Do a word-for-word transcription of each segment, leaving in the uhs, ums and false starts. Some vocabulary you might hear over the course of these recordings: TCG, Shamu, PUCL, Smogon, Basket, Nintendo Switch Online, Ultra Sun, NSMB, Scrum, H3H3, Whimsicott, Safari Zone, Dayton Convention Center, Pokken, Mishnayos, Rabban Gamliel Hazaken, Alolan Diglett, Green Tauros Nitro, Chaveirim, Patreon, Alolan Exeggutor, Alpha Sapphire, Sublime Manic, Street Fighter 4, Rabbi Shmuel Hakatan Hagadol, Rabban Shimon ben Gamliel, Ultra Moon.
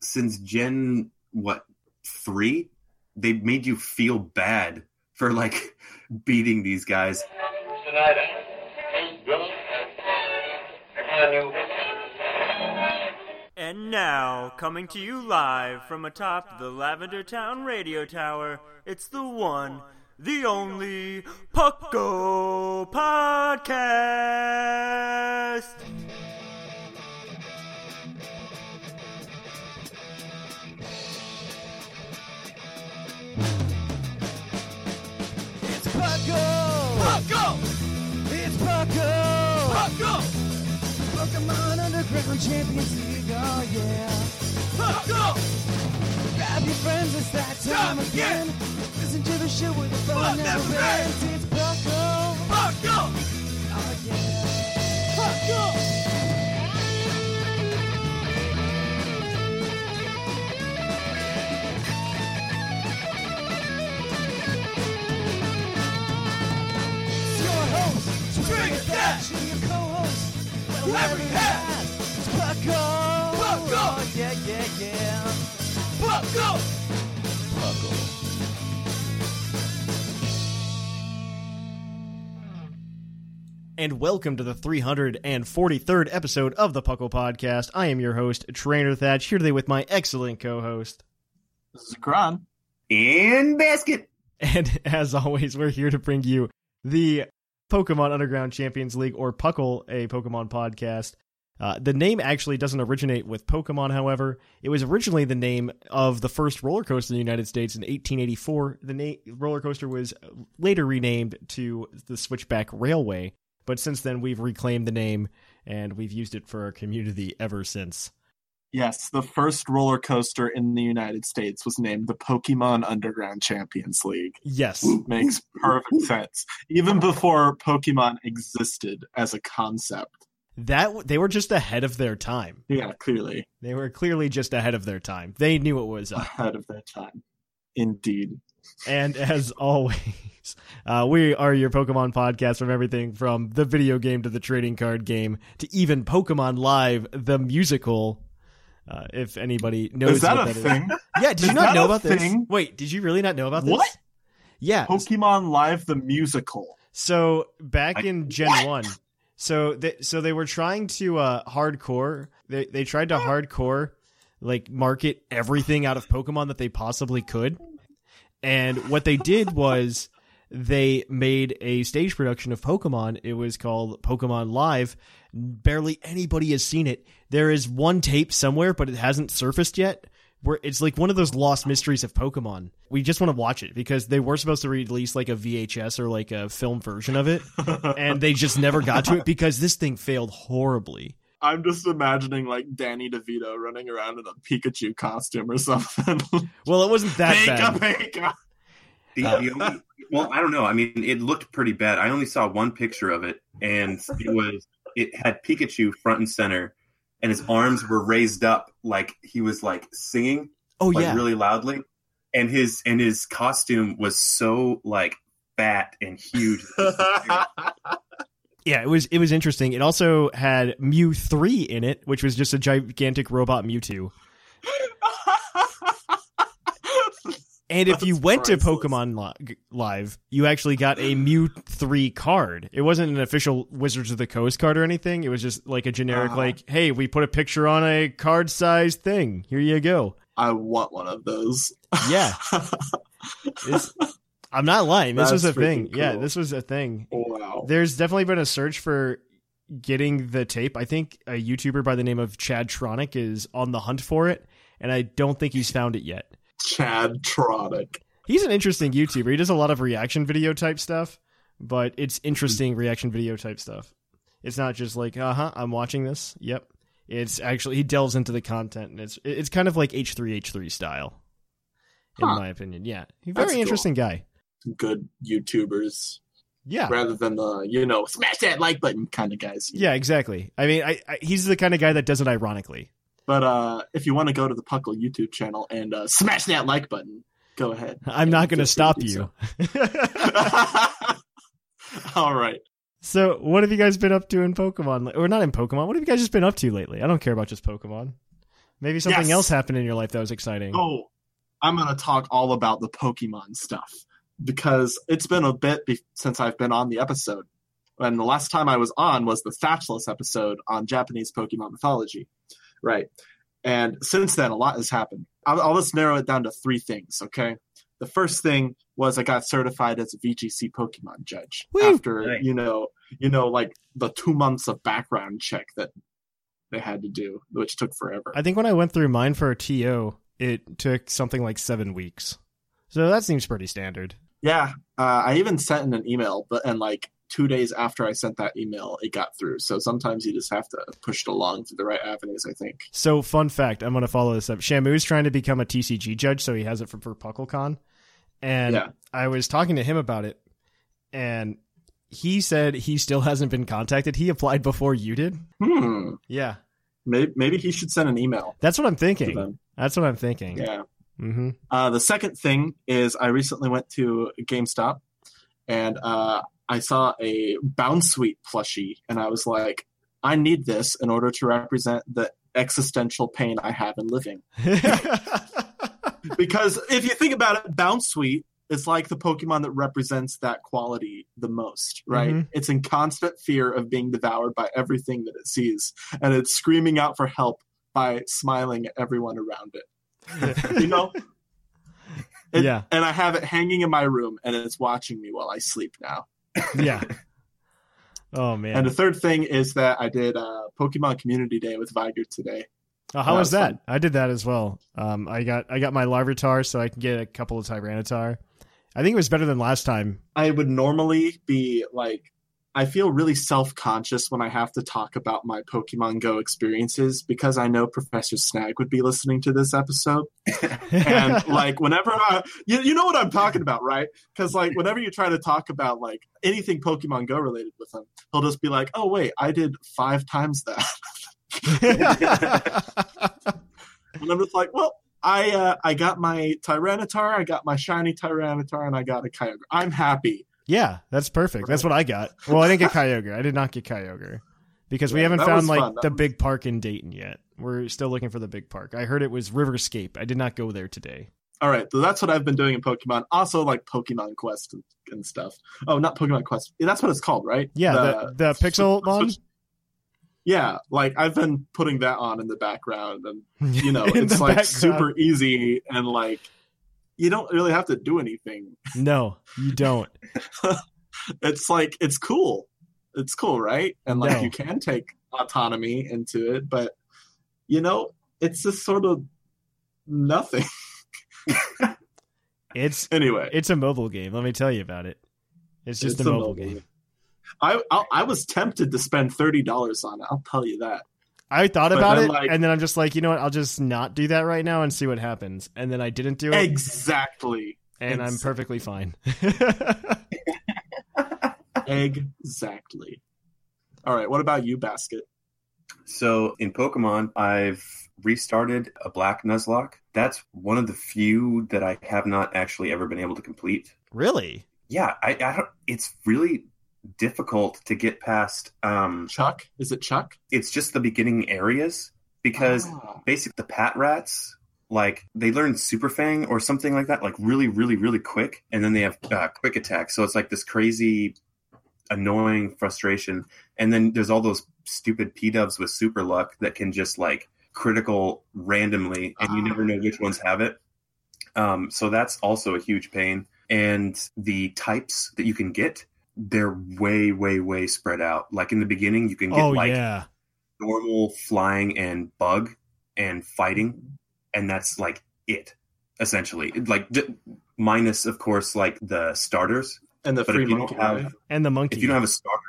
Since Gen, what, three? They made you feel bad for, like, beating these guys. And now, coming to you live from atop the Lavender Town Radio Tower, it's the one... the only PuckleCon Podcast! It's PuckleCon! PuckleCon! It's PuckleCon! PuckleCon! Pokemon Underground Champions League, oh yeah! PuckleCon! Grab your friends, it's that time again! Listen to the show with the phone never ends. It's Puckle. Puckle. Oh yeah. Puckle. It's your host, Trainer Thatch, and your co-host, Larry Pat. It's Puckle. Puckle. Oh yeah, yeah, yeah. Puckle. Puckle. And welcome to the three hundred forty-third episode of the PuckleCon Podcast. I am your host, Trainer Thatch, here today with my excellent co-host, Scrum, and Basket. And as always, we're here to bring you the Pokemon Underground Champions League, or Puckle, a Pokemon podcast. Uh, the name actually doesn't originate with Pokemon, however. It was originally the name of the first roller coaster in the United States in eighteen eighty-four. The na- roller coaster was later renamed to the Switchback Railway. But since then, we've reclaimed the name, and we've used it for our community ever since. Yes, the first roller coaster in the United States was named the Pokemon Underground Champions League. Yes. It makes perfect sense. Even before Pokemon existed as a concept. That they were just ahead of their time. Yeah, clearly. They were clearly just ahead of their time. They knew it was up. Ahead of their time. Indeed. And as always, uh, we are your Pokemon podcast, from everything from the video game to the trading card game to even Pokemon Live, the musical. Uh, if anybody knows is that what a that thing? Is. Yeah, did is you not know about thing? This? Wait, did you really not know about this? What? Yeah. Pokemon Live, the musical. So back like, in Gen what? one, so they, so they were trying to uh, hardcore. They they tried to hardcore, like, market everything out of Pokemon that they possibly could. And what they did was they made a stage production of Pokemon. It was called Pokemon Live. Barely anybody has seen it. There is one tape somewhere, but it hasn't surfaced yet. Where it's like one of those lost mysteries of Pokemon. We just want to watch it because they were supposed to release like a V H S or like a film version of it. And they just never got to it because this thing failed horribly. I'm just imagining, like, Danny DeVito running around in a Pikachu costume or something. Well, it wasn't that Pika, bad. Pika. The, uh, the only, well, I don't know. I mean, it looked pretty bad. I only saw one picture of it, and it was it had Pikachu front and center, and his arms were raised up like he was, like, singing. Oh, like, yeah. Really loudly. And his and his costume was so, like, fat and huge. Yeah, it was it was interesting. It also had Mew three in it, which was just a gigantic robot Mewtwo. And if you went priceless. to Pokemon Live, you actually got a Mew three card. It wasn't an official Wizards of the Coast card or anything. It was just like a generic, uh, like, hey, we put a picture on a card-sized thing. Here you go. I want one of those. Yeah. It's... I'm not lying. This That's was a thing. Cool. Yeah, this was a thing. Oh, wow. There's definitely been a search for getting the tape. I think a YouTuber by the name of Chadtronic is on the hunt for it, and I don't think he's found it yet. Chadtronic. He's an interesting YouTuber. He does a lot of reaction video type stuff, but it's interesting reaction video type stuff. It's not just like, uh-huh, I'm watching this. Yep. It's actually, he delves into the content, and it's it's kind of like H three H three style, in huh. my opinion. Yeah, he's very cool. interesting guy. Good YouTubers. Yeah. Rather than the, you know, smash that like button kind of guys. Yeah, exactly. I mean, I, I he's the kind of guy that does it ironically. But uh, if you want to go to the Puckle YouTube channel and uh, smash that like button, go ahead. I'm not going to stop you. All right. So what have you guys been up to in Pokemon? Or not in Pokemon. What have you guys just been up to lately? I don't care about just Pokemon. Maybe something yes. else happened in your life that was exciting. Oh, I'm going to talk all about the Pokemon stuff. Because it's been a bit be- since I've been on the episode. And the last time I was on was the Thatchless episode on Japanese Pokemon mythology. Right. And since then, a lot has happened. I'll, I'll just narrow it down to three things, okay? The first thing was I got certified as a V G C Pokemon judge. Woo! After, right. you know, you know, like the two months of background check that they had to do, which took forever. I think when I went through mine for a T O, it took something like seven weeks. So that seems pretty standard. Yeah, uh, I even sent in an email, but and like two days after I sent that email, it got through. So sometimes you just have to push it along to the right avenues, I think. So fun fact, I'm going to follow this up. Shamu's trying to become a T C G judge, so he has it for, for PuckleCon. And yeah. I was talking to him about it, and he said he still hasn't been contacted. He applied before you did. Hmm. Yeah. Maybe, maybe he should send an email. That's what I'm thinking. That's what I'm thinking. Yeah. Mm-hmm. Uh, the second thing is I recently went to GameStop and uh, I saw a Bounsweet plushie and I was like, I need this in order to represent the existential pain I have in living. Because if you think about it, Bounsweet is like the Pokemon that represents that quality the most, right? Mm-hmm. It's in constant fear of being devoured by everything that it sees, and it's screaming out for help by smiling at everyone around it. You know, it, yeah, and I have it hanging in my room, and it's watching me while I sleep now. Yeah. Oh man. And the third thing is that I did uh, Pokemon Community Day with Viger today. Oh, how was that? Fun. I did that as well. Um, I got I got my Larvitar, so I can get a couple of Tyranitar. I think it was better than last time. I would normally be like, I feel really self-conscious when I have to talk about my Pokemon Go experiences because I know Professor Snag would be listening to this episode. And like whenever I, you, you know what I'm talking about, right? Because like whenever you try to talk about like anything Pokemon Go related with him, he'll just be like, "Oh wait, I did five times that." And I'm just like, well, I uh, I got my Tyranitar, I got my shiny Tyranitar, and I got a Kyogre. I'm happy. Yeah, that's perfect. That's what I got. Well, I didn't get Kyogre. I did not get Kyogre because yeah, we haven't found like the was... big park in Dayton yet. We're still looking for the big park. I heard it was Riverscape. I did not go there today. All right. So that's what I've been doing in Pokemon. Also like Pokemon Quest and, and stuff. Oh, not Pokemon Quest. That's what it's called, right? Yeah. The, the, the Pixelmon. Switch... Yeah. Like I've been putting that on in the background and, you know, it's like background. Super easy and like, you don't really have to do anything. No, you don't. It's like, it's cool. It's cool, right? And like no. You can take autonomy into it, but you know, it's just sort of nothing. It's anyway. It's a mobile game. Let me tell you about it. It's just it's a, mobile a mobile game. game. I, I I was tempted to spend thirty dollars on it. I'll tell you that. I thought about then, it, like, and then I'm just like, you know what? I'll just not do that right now and see what happens. And then I didn't do it. Exactly. And exactly. I'm perfectly fine. Exactly. All right. What about you, Basket? So in Pokemon, I've restarted a Black Nuzlocke. That's one of the few that I have not actually ever been able to complete. Really? Yeah. I, I don't. It's really... difficult to get past um Chuck is it Chuck it's just the beginning areas because oh. basically the Pat Rats, like they learn Super Fang or something like that, like really really really quick, and then they have uh, Quick Attack, so it's like this crazy annoying frustration. And then there's all those stupid P-dubs with Super Luck that can just like critical randomly and oh. you never know which ones have it, um so that's also a huge pain. And the types that you can get, they're way, way, way spread out. Like in the beginning, you can get oh, like yeah. normal, flying, and bug, and fighting, and that's like it, essentially. Like d- minus, of course, like the starters and the free monkey have, and the monkey. If you don't have a starter,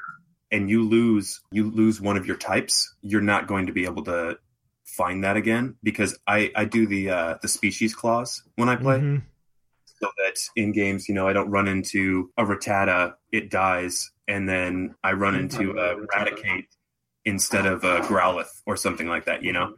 and you lose you lose one of your types, you're not going to be able to find that again, because I, I do the uh, the species clause when I play. Mm-hmm. So that in games, you know, I don't run into a Rattata, it dies, and then I run into a Raticate instead of a Growlithe or something like that, you know?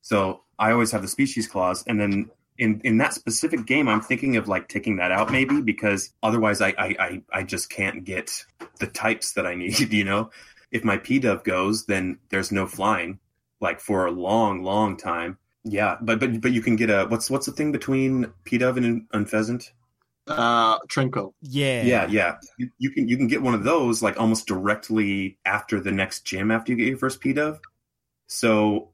So I always have the species clause. And then in, in that specific game, I'm thinking of like taking that out maybe, because otherwise I, I, I, I just can't get the types that I need, you know? If my P-Dove goes, then there's no flying, like for a long, long time. Yeah, but but but you can get a what's what's the thing between P-Dove and Unpheasant? Uh, Trinco. Yeah, yeah, yeah. You, you can you can get one of those like almost directly after the next gym after you get your first P-Dove. So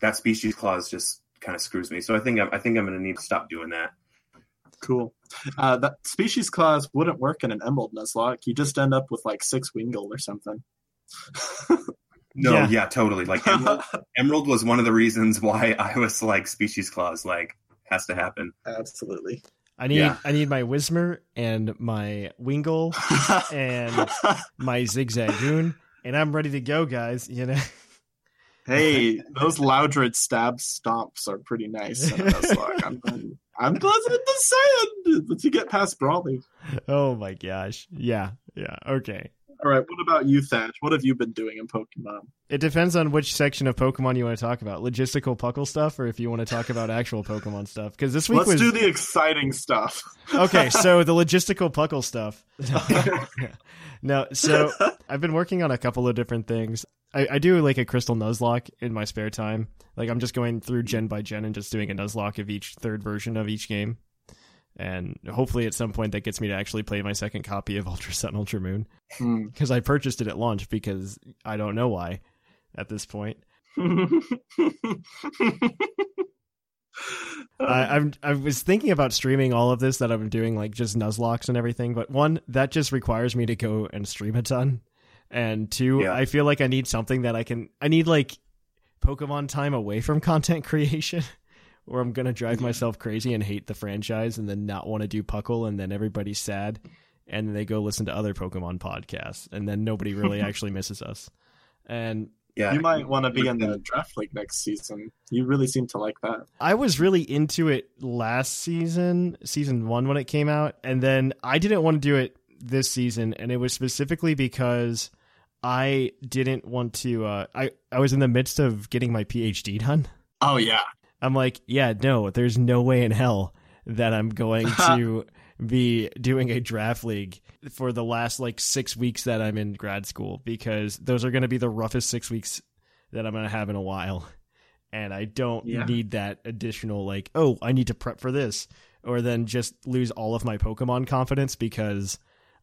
that species clause just kind of screws me. So I think I'm, I think I'm going to need to stop doing that. Cool. Uh, that species clause wouldn't work in an Emerald Nuzlocke. You just end up with like six Wingull or something. No, yeah. yeah, totally. Like Emerald, Emerald was one of the reasons why I was like species clause, like has to happen. Absolutely. I need yeah. I need my Whismur and my Wingull and my Zigzagoon, and I'm ready to go, guys. You know. Hey, those Loudred stab stomps are pretty nice. I'm I'm pleasant to say it to get past Brawly. Oh my gosh! Yeah, yeah. Okay. All right, what about you, Thatch? What have you been doing in Pokemon? It depends on which section of Pokemon you want to talk about. Logistical Puckle stuff, or if you want to talk about actual Pokemon stuff. Because this week Let's was... do the exciting stuff. Okay, so the logistical Puckle stuff. No, so I've been working on a couple of different things. I, I do like a Crystal Nuzlocke in my spare time. Like I'm just going through gen by gen and just doing a Nuzlocke of each third version of each game. And hopefully at some point that gets me to actually play my second copy of Ultra Sun, Ultra Moon, because mm. I purchased it at launch because I don't know why at this point. I, I'm, I was thinking about streaming all of this that I've been doing, like just Nuzlocks and everything. But one, that just requires me to go and stream a ton. And two, yeah. I feel like I need something that I can, I need like Pokemon time away from content creation. Or I'm going to drive myself crazy and hate the franchise and then not want to do Puckle, and then everybody's sad and then they go listen to other Pokemon podcasts, and then nobody really actually misses us. And yeah, you might want to be in the draft league next season. You really seem to like that. I was really into it last season, season one when it came out, and then I didn't want to do it this season, and it was specifically because I didn't want to... Uh, I, I was in the midst of getting my PhD done. Oh, yeah. I'm like, yeah, no, there's no way in hell that I'm going to be doing a draft league for the last like six weeks that I'm in grad school, because those are going to be the roughest six weeks that I'm going to have in a while. And I don't yeah. need that additional like, oh, I need to prep for this, or then just lose all of my Pokemon confidence because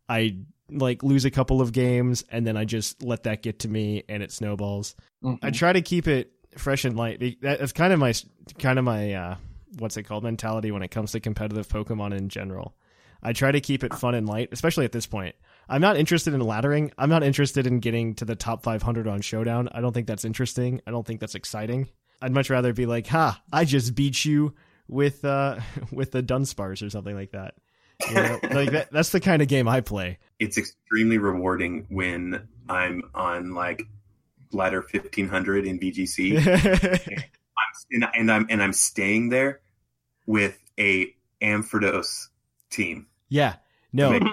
I like lose a couple of games and then I just let that get to me and it snowballs. Mm-hmm. I try to keep it fresh and light. That's kind of my kind of my uh what's it called mentality when it comes to competitive Pokemon in general. I try to keep it fun and light, especially at this point. I'm not interested in laddering. I'm not interested in getting to the top five hundred on Showdown. I don't think that's interesting. I don't think that's exciting. I'd much rather be like, ha, I just beat you with uh with the Dunsparce or something like that, you know? Like that, that's the kind of game I play. It's extremely rewarding when I'm on like ladder fifteen hundred in V G C, and, I'm, and, and I'm and I'm staying there with a Amphardos team. Yeah, no, make,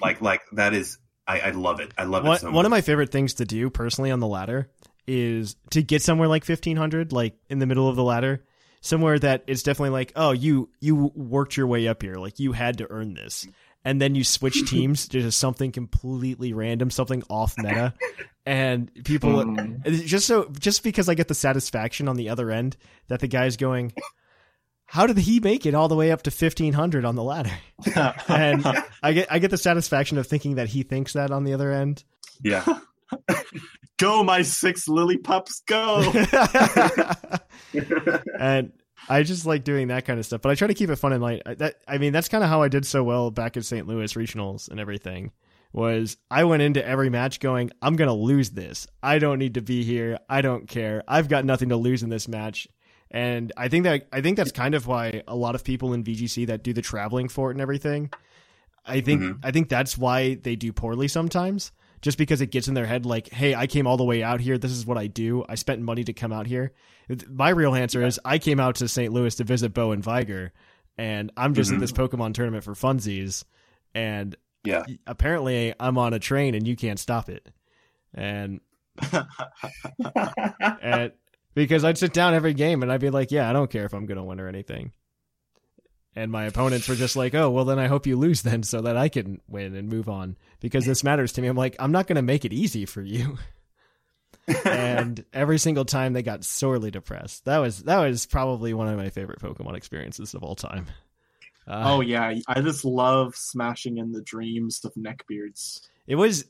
like like that is I, I love it. I love one, it. So much. One of my favorite things to do personally on the ladder is to get somewhere like fifteen hundred, like in the middle of the ladder, somewhere that it's definitely like, oh, you you worked your way up here, like you had to earn this. And then you switch teams to just something completely random, something off meta, and people mm. just so just because I get the satisfaction on the other end that the guy's going, how did he make it all the way up to fifteen hundred on the ladder? And I get I get the satisfaction of thinking that he thinks that on the other end. Yeah, go my six lily pups, go! And I just like doing that kind of stuff, but I try to keep it fun and light. I, that, I mean, that's kind of how I did so well back at Saint Louis regionals and everything, was I went into every match going, I'm going to lose this. I don't need to be here. I don't care. I've got nothing to lose in this match. And I think that I think that's kind of why a lot of people in V G C that do the traveling for it and everything, I think mm-hmm. I think that's why they do poorly sometimes, just because it gets in their head like, hey, I came all the way out here. This is what I do. I spent money to come out here. My real answer yeah. is I came out to Saint Louis to visit Bo and Viger, and I'm just mm-hmm. in this Pokemon tournament for funsies. And yeah. apparently I'm on a train and you can't stop it. And, and because I'd sit down every game and I'd be like, yeah, I don't care if I'm going to win or anything. And my opponents were just like, oh, well, then I hope you lose then so that I can win and move on because this matters to me. I'm like, I'm not going to make it easy for you. And every single time they got sorely depressed. That was that was probably one of my favorite Pokemon experiences of all time. Uh, oh, yeah. I just love smashing in the dreams of neckbeards. It was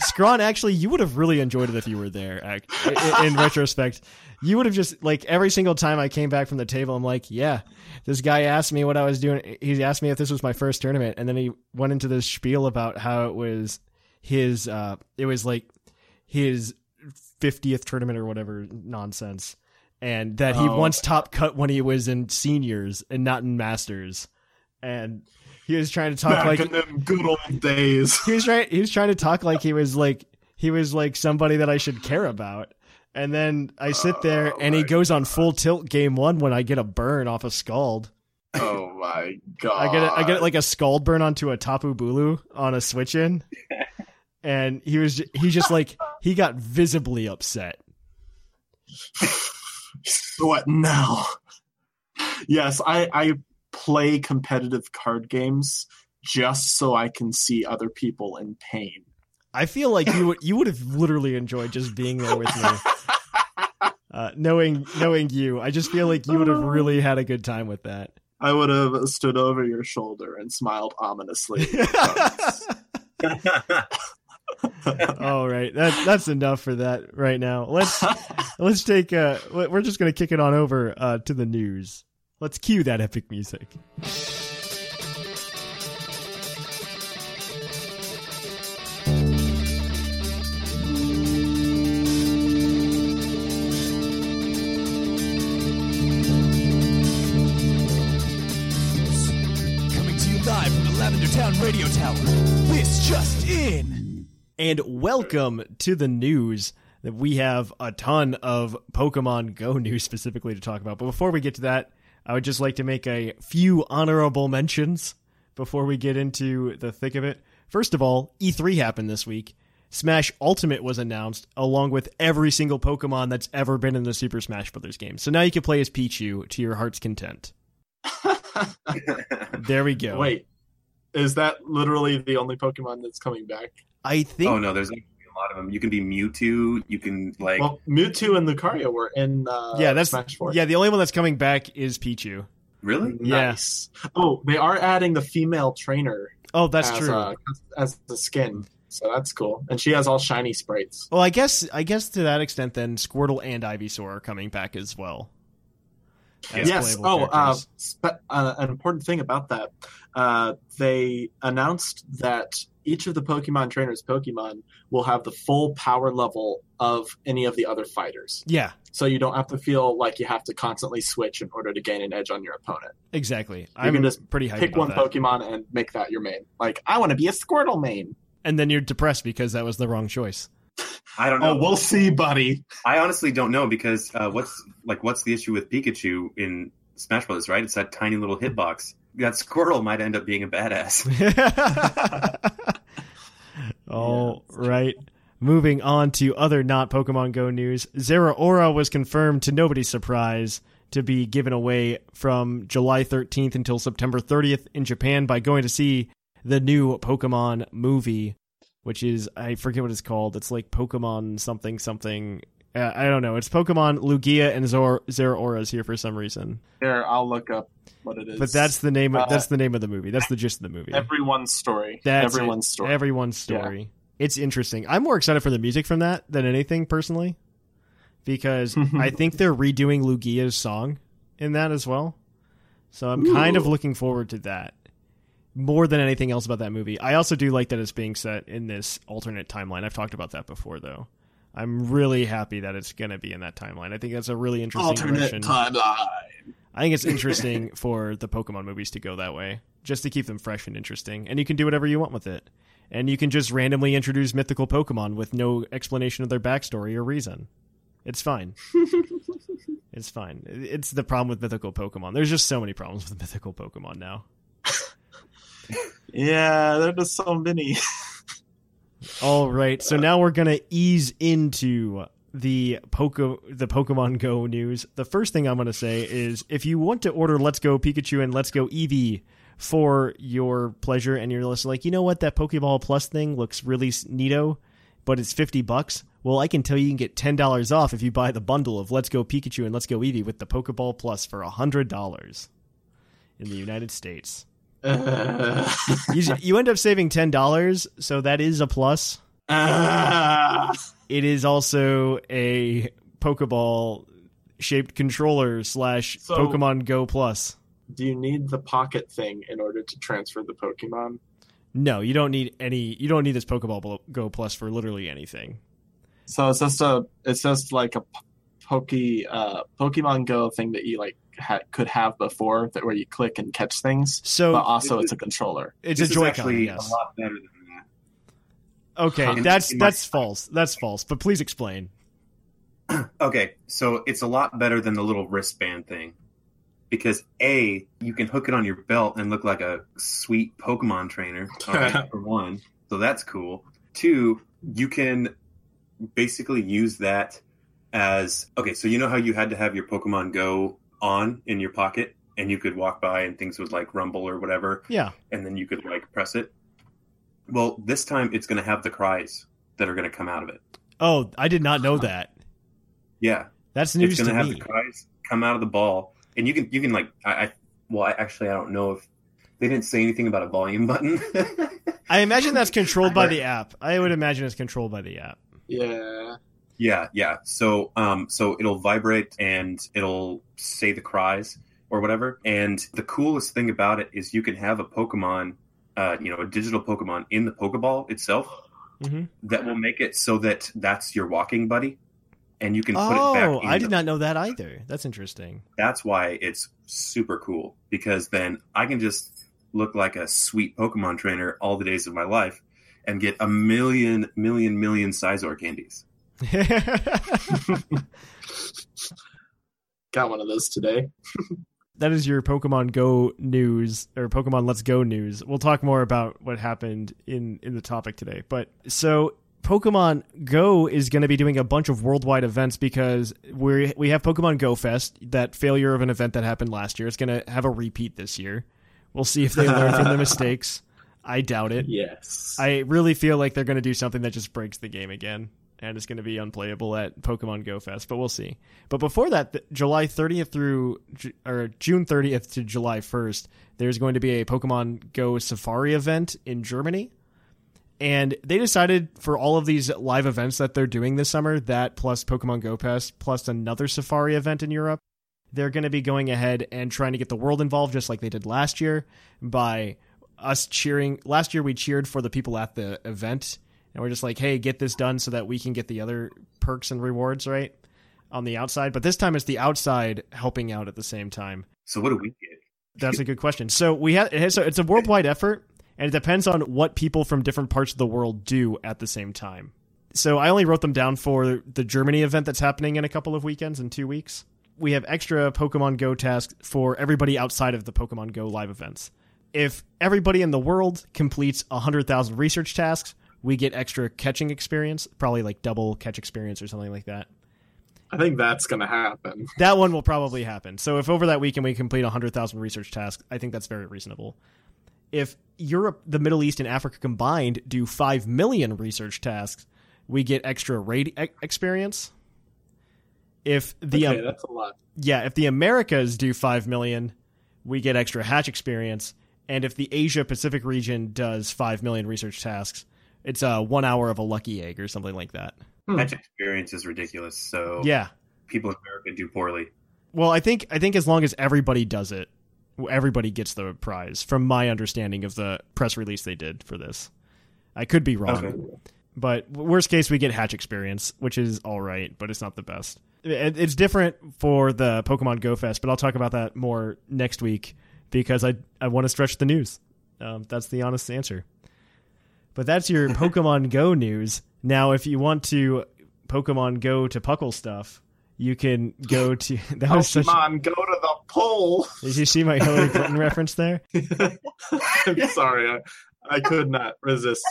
Scrawn. Actually, you would have really enjoyed it if you were there. In, in retrospect, you would have just like every single time I came back from the table, I'm like, yeah, this guy asked me what I was doing. He asked me if this was my first tournament. And then he went into this spiel about how it was his uh, it was like his fiftieth tournament or whatever nonsense. And that he oh. once top cut when he was in seniors and not in masters. And he was trying to talk back like in them good old days. He was trying. He was trying to talk like he was like he was like somebody that I should care about. And then I sit there, oh, and he goes God. on full tilt game one when I get a burn off a Scald. Oh my God! I get a, I get like a Scald burn onto a Tapu Bulu on a switch in, and he was he just like he got visibly upset. What now? Yes, I. I play competitive card games just so I can see other people in pain. I feel like you would you would have literally enjoyed just being there with me. Uh, knowing knowing you, I just feel like you would have really had a good time with that. I would have stood over your shoulder and smiled ominously. All right, that, that's enough for that right now. Let's let's take. Uh, we're just going to kick it on over uh, to the news. Let's cue that epic music. Coming to you live from the Lavender Town Radio Tower. This just in. And welcome to the news. That we have a ton of Pokemon Go news specifically to talk about. But before we get to that, I would just like to make a few honorable mentions before we get into the thick of it. First of all, E three happened this week. Smash Ultimate was announced, along with every single Pokemon that's ever been in the Super Smash Bros. Game. So now you can play as Pichu to your heart's content. There we go. Wait, is that literally the only Pokemon that's coming back? I think. Oh no, there's like a lot of them. You can be Mewtwo. You can like well, Mewtwo and Lucario were in uh, yeah, that's, Smash four. Yeah, the only one that's coming back is Pichu. Really? Yes. Yeah. Oh, they are adding the female trainer. Oh, that's as, true. Uh, as the skin, so that's cool. And she has all shiny sprites. Well, I guess I guess to that extent, then Squirtle and Ivysaur are coming back as well. As yes. Oh, uh, sp- uh, an important thing about that, uh, they announced that. Each of the Pokemon trainers' Pokemon will have the full power level of any of the other fighters. Yeah. So you don't have to feel like you have to constantly switch in order to gain an edge on your opponent. Exactly. You I'm can just pretty hyped pick one that. Pokemon and make that your main. Like, I want to be a Squirtle main. And then you're depressed because that was the wrong choice. I don't know. Oh, we'll see, buddy. I honestly don't know because uh, what's like what's the issue with Pikachu in Smash Bros., right? It's that tiny little hitbox. That Squirtle might end up being a badass. All yeah, right. True. Moving on to other not Pokemon Go news. Zeraora was confirmed to nobody's surprise to be given away from July thirteenth until September thirtieth in Japan by going to see the new Pokemon movie, which is, I forget what it's called. It's like Pokemon something something. Uh, I don't know. It's Pokemon Lugia and Zor- Zeraora's here for some reason. Here, I'll look up what it is. But that's the name. Of, uh, that's the name of the movie. That's the gist of the movie. Everyone's story. That's everyone's it. story. Everyone's story. Yeah. It's interesting. I'm more excited for the music from that than anything personally, because I think they're redoing Lugia's song in that as well. So I'm Ooh. kind of looking forward to that more than anything else about that movie. I also do like that it's being set in this alternate timeline. I've talked about that before, though. I'm really happy that it's going to be in that timeline. I think that's a really interesting alternate timeline. I think it's interesting for the Pokemon movies to go that way, just to keep them fresh and interesting. And you can do whatever you want with it. and you can just randomly introduce mythical Pokemon with no explanation of their backstory or reason. It's fine. It's fine. It's the problem with mythical Pokemon. There's just so many problems with mythical Pokemon now. Yeah, there are just so many. All right, so now we're going to ease into the Poke- the Pokemon Go news. The first thing I'm going to say is if you want to order Let's Go Pikachu and Let's Go Eevee for your pleasure and you're just like, you know what, that Pokeball Plus thing looks really neato, but it's fifty bucks. Well, I can tell you you can get ten dollars off if you buy the bundle of Let's Go Pikachu and Let's Go Eevee with the Pokeball Plus for one hundred dollars in the United States. Uh. you, you end up saving ten dollars, so that is a plus. Uh. It is also a Pokeball-shaped controller slash so, Pokemon Go Plus. Do you need the pocket thing in order to transfer the Pokemon? No, you don't need any. You don't need this Pokeball Go Plus for literally anything. So it's just a, it's just like a Poke, uh, Pokemon Go thing that you like ha- could have before, that where you click and catch things. So, but also it's, it's a controller. It's this a Joy-Con. Is actually yes. a lot better than that. Okay, huh. that's that's false. That's false. But please explain. Okay, so it's a lot better than the little wristband thing, because A, you can hook it on your belt and look like a sweet Pokemon trainer. Right, for one, so that's cool. Two, you can basically use that as, okay, so you know how you had to have your Pokemon Go on in your pocket and you could walk by and things would like rumble or whatever. Yeah. And then you could like press it. Well, this time it's going to have the cries that are going to come out of it. Oh, I did not know that. Yeah. That's news to me. It's going to have the cries come out of the ball. And you can, you can like, I, I well, I actually, I don't know if they didn't say anything about a volume button. I imagine that's controlled by the app. I would imagine it's controlled by the app. Yeah. Yeah, yeah. So um, so it'll vibrate and it'll say the cries or whatever. And the coolest thing about it is you can have a Pokemon, uh, you know, a digital Pokemon in the Pokeball itself, mm-hmm. that will make it so that that's your walking buddy. And you can oh, put it back in. Oh, I did the- not know that either. That's interesting. That's why it's super cool, because then I can just look like a sweet Pokemon trainer all the days of my life and get a million, million, million Scizor candies. Got one of those today. That is your Pokemon Go news, or Pokemon Let's Go news. We'll talk more about what happened in, in the topic today. But so Pokemon Go is going to be doing a bunch of worldwide events, because we we have Pokemon Go Fest, that failure of an event that happened last year. It's going to have a repeat this year. We'll see if they learn from the mistakes. I doubt it. Yes. I really feel like they're going to do something that just breaks the game again, and it's going to be unplayable at Pokemon Go Fest, but we'll see. But before that, July thirtieth through, or June thirtieth to July first, there's going to be a Pokemon Go Safari event in Germany. And they decided for all of these live events that they're doing this summer, that plus Pokemon Go Fest, plus another Safari event in Europe, they're going to be going ahead and trying to get the world involved, just like they did last year, by us cheering. Last year we cheered for the people at the event, and we're just like, hey, get this done so that we can get the other perks and rewards, right, on the outside. But this time it's the outside helping out at the same time. So what do we get? That's a good question. So we have, so it's a worldwide effort, and it depends on what people from different parts of the world do at the same time. So I only wrote them down for the Germany event that's happening in a couple of weekends, in two weeks. We have extra Pokemon Go tasks for everybody outside of the Pokemon Go live events. If everybody in the world completes one hundred thousand research tasks, we get extra catching experience, probably like double catch experience or something like that. I think that's going to happen. That one will probably happen. So if over that weekend we complete one hundred thousand research tasks, I think that's very reasonable. If Europe, the Middle East, and Africa combined do five million research tasks, we get extra raid experience. If the okay, um, that's a lot. Yeah, if the Americas do five million, we get extra hatch experience. And if the Asia Pacific region does five million research tasks, it's uh, one hour of a lucky egg or something like that. Hmm. Hatch experience is ridiculous. So yeah, people in America do poorly. Well, I think I think as long as everybody does it, everybody gets the prize, from my understanding of the press release they did for this. I could be wrong. Okay. But worst case, we get hatch experience, which is all right, but it's not the best. It's different for the Pokemon Go Fest, but I'll talk about that more next week, because I I want to stretch the news. Um, that's the honest answer. But that's your Pokemon Go news. Now, if you want to Pokemon Go to Puckle stuff, you can go to... That was Pokemon, such a... go to the poll! Did you see my Hillary Clinton reference there? I'm sorry, I, I could not resist.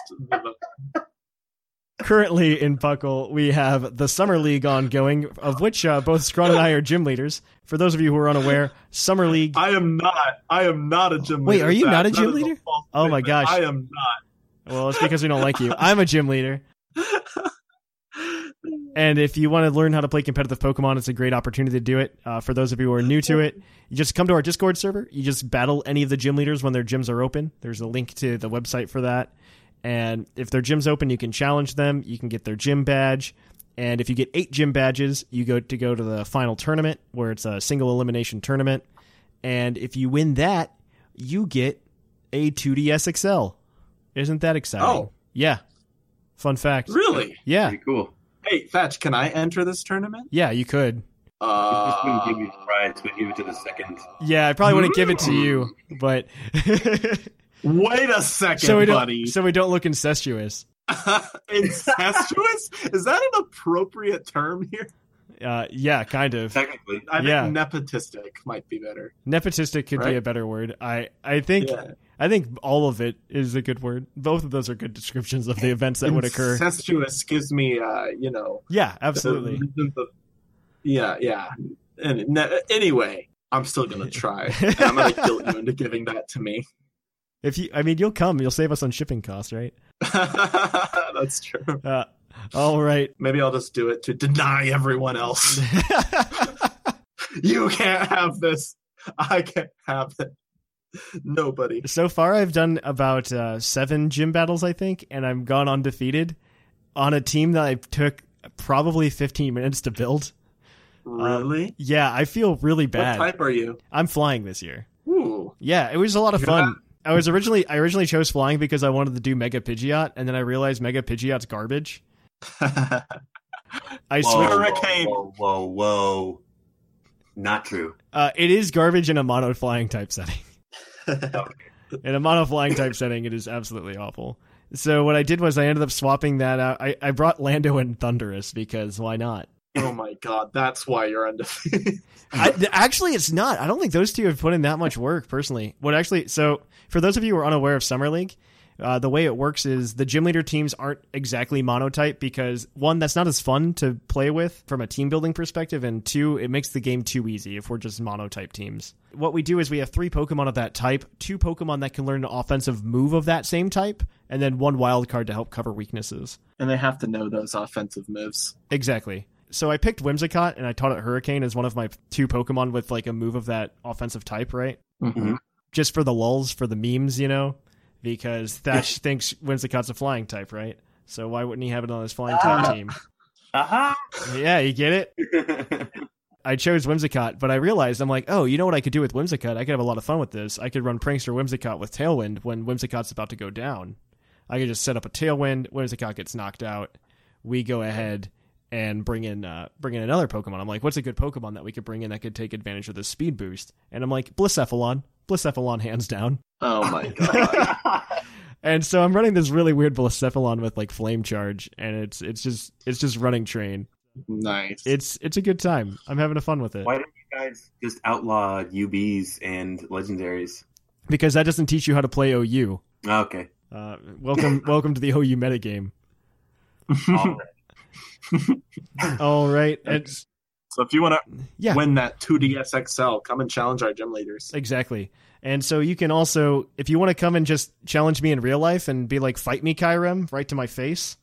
Currently in Puckle, we have the Summer League ongoing, of which uh, both Scrum and I are gym leaders. For those of you who are unaware, Summer League... I am not. I am not a gym Wait, leader. Wait, are you not a gym leader? A oh my gosh. I am not. Well, it's because we don't like you. I'm a gym leader. And if you want to learn how to play competitive Pokemon, it's a great opportunity to do it. Uh, for those of you who are new to it, you just come to our Discord server. You just battle any of the gym leaders when their gyms are open. There's a link to the website for that. And if their gym's open, you can challenge them. You can get their gym badge. And if you get eight gym badges, you go to go to the final tournament, where it's a single elimination tournament. And if you win that, you get a two D S X L. Isn't that exciting? Oh. Yeah. Fun fact. Really? Yeah. Pretty cool. Hey, Thatch, can I enter this tournament? Yeah, you could. Uh, just wouldn't give you the prize. We'd give it to the second. Yeah, I probably wouldn't give it to you, but... Wait a second, so buddy. So we don't look incestuous. Incestuous? Is that an appropriate term here? Uh, yeah, kind of. Technically. I think yeah. nepotistic might be better. Nepotistic could right? be a better word. I, I think... Yeah. I think all of it is a good word. Both of those are good descriptions of the events that would occur. Incestuous gives me, uh, you know. Yeah, absolutely. The, the, the, yeah, yeah. And ne- anyway, I'm still gonna try. And I'm gonna guilt you into giving that to me. If you, I mean, you'll come. You'll save us on shipping costs, right? That's true. Uh, all right. Maybe I'll just do it to deny everyone else. You can't have this. I can't have it. Nobody. So far, I've done about uh, seven gym battles, I think, and I'm gone undefeated on a team that I took probably fifteen minutes to build. Really? Um, yeah, I feel really bad. What type are you? I'm flying this year. Ooh. Yeah, it was a lot of fun. Yeah. I was originally I originally chose flying because I wanted to do Mega Pidgeot, and then I realized Mega Pidgeot's garbage. I swear, hurricane. Whoa, whoa, whoa! Not true. Uh, it is garbage in a mono flying type setting. In a mono flying type setting, it is absolutely awful. So what I did was I ended up swapping that out. I, I brought Lando and Thundurus because why not? Oh my god, that's why you're undefeated. I, actually, it's not. I don't think those two have put in that much work, personally. What actually? So for those of you who are unaware of Summer League, uh, the way it works is the gym leader teams aren't exactly monotype because, one, that's not as fun to play with from a team building perspective, and two, it makes the game too easy if we're just monotype teams. What we do is we have three Pokemon of that type, two Pokemon that can learn an offensive move of that same type, and then one wild card to help cover weaknesses. And they have to know those offensive moves. Exactly. So I picked Whimsicott, and I taught it Hurricane as one of my two Pokemon with like a move of that offensive type, right? Mm-hmm. Just for the lulz, for the memes, you know? Because Thatch thinks Whimsicott's a flying type, right? So why wouldn't he have it on his flying type ah. team? Aha! Uh-huh. Yeah, you get it? I chose Whimsicott, but I realized, I'm like, oh, you know what I could do with Whimsicott? I could have a lot of fun with this. I could run Prankster Whimsicott with Tailwind when Whimsicott's about to go down. I could just set up a Tailwind, Whimsicott gets knocked out, we go ahead and bring in uh, bring in another Pokemon. I'm like, what's a good Pokemon that we could bring in that could take advantage of this speed boost? And I'm like, Blacephalon. Blacephalon hands down. Oh my god. And so I'm running this really weird Blacephalon with like flame charge, and it's it's just it's just running train. Nice. It's it's a good time. I'm having a fun with it. Why don't you guys just outlaw U Bs and legendaries? Because that doesn't teach you how to play O U. Oh, okay. Uh, welcome welcome to the O U metagame. All right. All right. It's So if you want to yeah. win that two D S X L, come and challenge our gym leaders. Exactly. And so you can also, if you want to come and just challenge me in real life and be like, fight me, Kyurem, right to my face.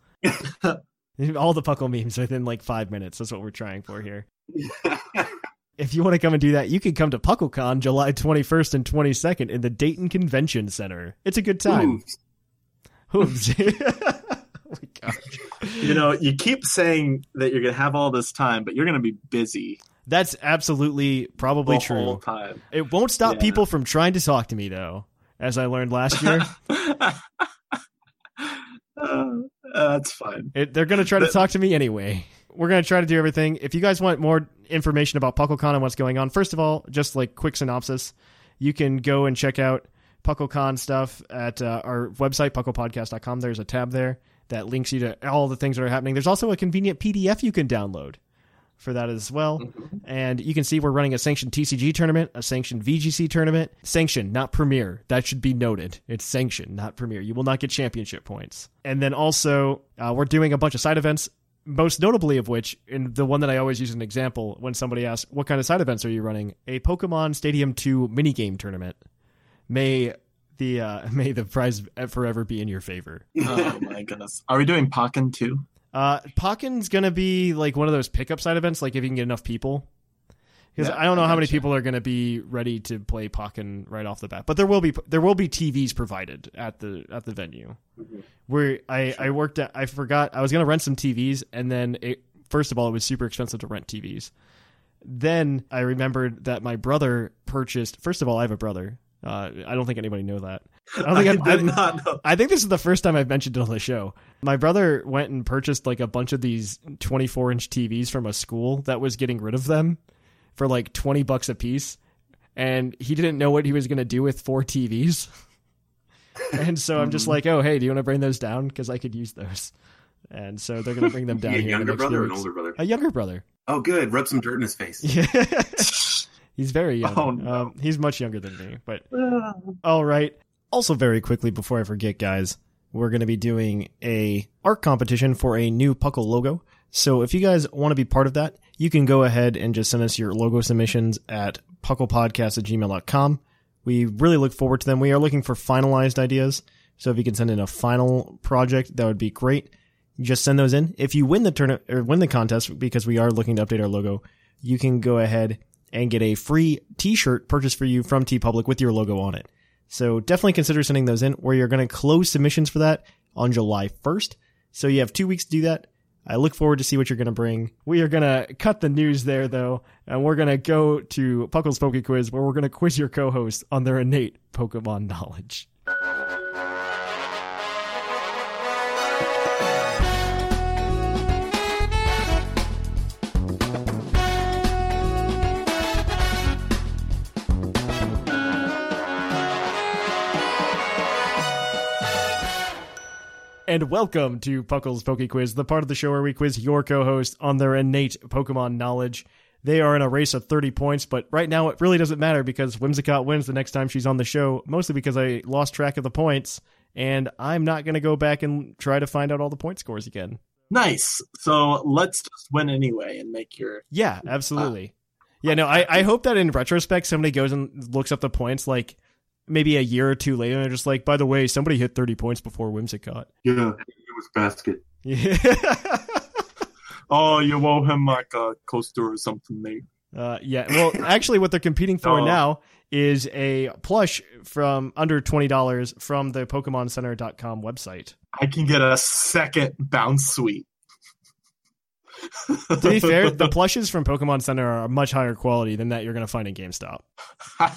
All the Puckle memes within like five minutes. That's what we're trying for here. If you want to come and do that, you can come to PuckleCon July twenty-first and twenty-second in the Dayton Convention Center. It's a good time. Hooves. Hooves. Oh you know, you keep saying that you're going to have all this time, but you're going to be busy. That's absolutely probably the true. Whole time. It won't stop yeah. people from trying to talk to me, though, as I learned last year. uh, uh, that's fine. It, they're going to try to talk to me anyway. We're going to try to do everything. If you guys want more information about PuckleCon and what's going on, first of all, just like quick synopsis, you can go and check out PuckleCon stuff at uh, our website, puckle podcast dot com. There's a tab there that links you to all the things that are happening. There's also a convenient P D F you can download for that as well. Mm-hmm. And you can see we're running a sanctioned T C G tournament, a sanctioned V G C tournament. Sanctioned, not Premier. That should be noted. It's sanctioned, not Premier. You will not get championship points. And then also, uh, we're doing a bunch of side events, most notably of which, and the one that I always use as an example when somebody asks, what kind of side events are you running? A Pokemon Stadium two minigame tournament. May the uh, may the prize forever be in your favor. Oh my goodness. Are we doing Pokken too? Uh, Pokken's going to be like one of those pickup side events, like if you can get enough people. Because yeah, I don't know I how many you. people are going to be ready to play Pokken right off the bat, but there will be there will be T Vs provided at the at the venue. Mm-hmm. Where I, sure. I worked at, I forgot I was going to rent some T Vs, and then it, first of all, it was super expensive to rent T Vs. Then I remembered that my brother purchased. First of all, I have a brother. Uh, I don't think anybody knew that. I, don't think I, I did not know. I think this is the first time I've mentioned it on the show. My brother went and purchased like a bunch of these twenty-four inch T Vs from a school that was getting rid of them for like twenty bucks a piece. And he didn't know what he was going to do with four T Vs. And so I'm just like, oh, hey, do you want to bring those down? Because I could use those. And so they're going to bring them down. A here younger brother or an older brother? A younger brother. Oh, good. Rub some dirt in his face. Yeah. He's very young. Oh, no. um, he's much younger than me. But all right. Also, very quickly before I forget, guys, we're going to be doing a art competition for a new Puckle logo. So if you guys want to be part of that, you can go ahead and just send us your logo submissions at puckle podcast at gmail dot com. We really look forward to them. We are looking for finalized ideas. So if you can send in a final project, that would be great. Just send those in. If you win the turn or win the contest, because we are looking to update our logo, you can go ahead and get a free t-shirt purchased for you from TeePublic with your logo on it. So definitely consider sending those in. Where you're going to close submissions for that on July first. So you have two weeks to do that. I look forward to see what you're going to bring. We are going to cut the news there, though, and we're going to go to Puckle's Poke Quiz, where we're going to quiz your co-hosts on their innate Pokemon knowledge. And welcome to Puckle's Poke Quiz, the part of the show where we quiz your co-host on their innate Pokemon knowledge. They are in a race of thirty points, but right now it really doesn't matter because Whimsicott wins the next time she's on the show, mostly because I lost track of the points, and I'm not going to go back and try to find out all the point scores again. Nice. So let's just win anyway and make your... Yeah, absolutely. Uh, yeah, no, I, I hope that in retrospect somebody goes and looks up the points like... maybe a year or two later, and they're just like, by the way, somebody hit thirty points before Whimsicott. Yeah, it was Basket. Yeah. Oh, you owe him like a coaster or something, mate. Uh, yeah, well, actually what they're competing for oh. now is a plush from under twenty dollars from the Pokemon Center dot com website. I can get a second bounce suite. To be fair, the plushes from Pokemon Center are much higher quality than that you're going to find in GameStop. That's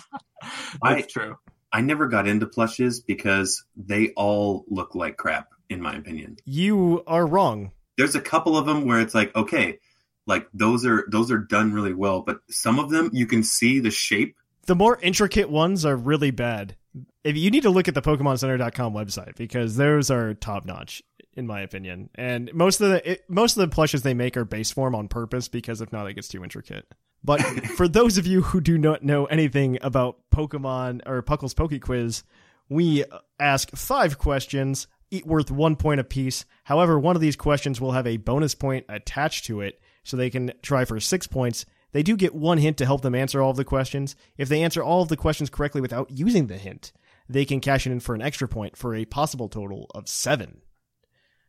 I, true. I never got into plushes because they all look like crap, in my opinion. You are wrong. There's a couple of them where it's like, okay, like those are those are done really well, but some of them you can see the shape. The more intricate ones are really bad. If you need to look at the Pokemon Center dot com website because those are top notch, in my opinion. And most of the it, most of the plushes they make are base form on purpose because if not, it gets too intricate. But for those of you who do not know anything about Pokemon or Puckle's Poke Quiz, we ask five questions, each worth one point apiece. However, one of these questions will have a bonus point attached to it, so they can try for six points. They do get one hint to help them answer all of the questions. If they answer all of the questions correctly without using the hint, they can cash it in for an extra point for a possible total of seven.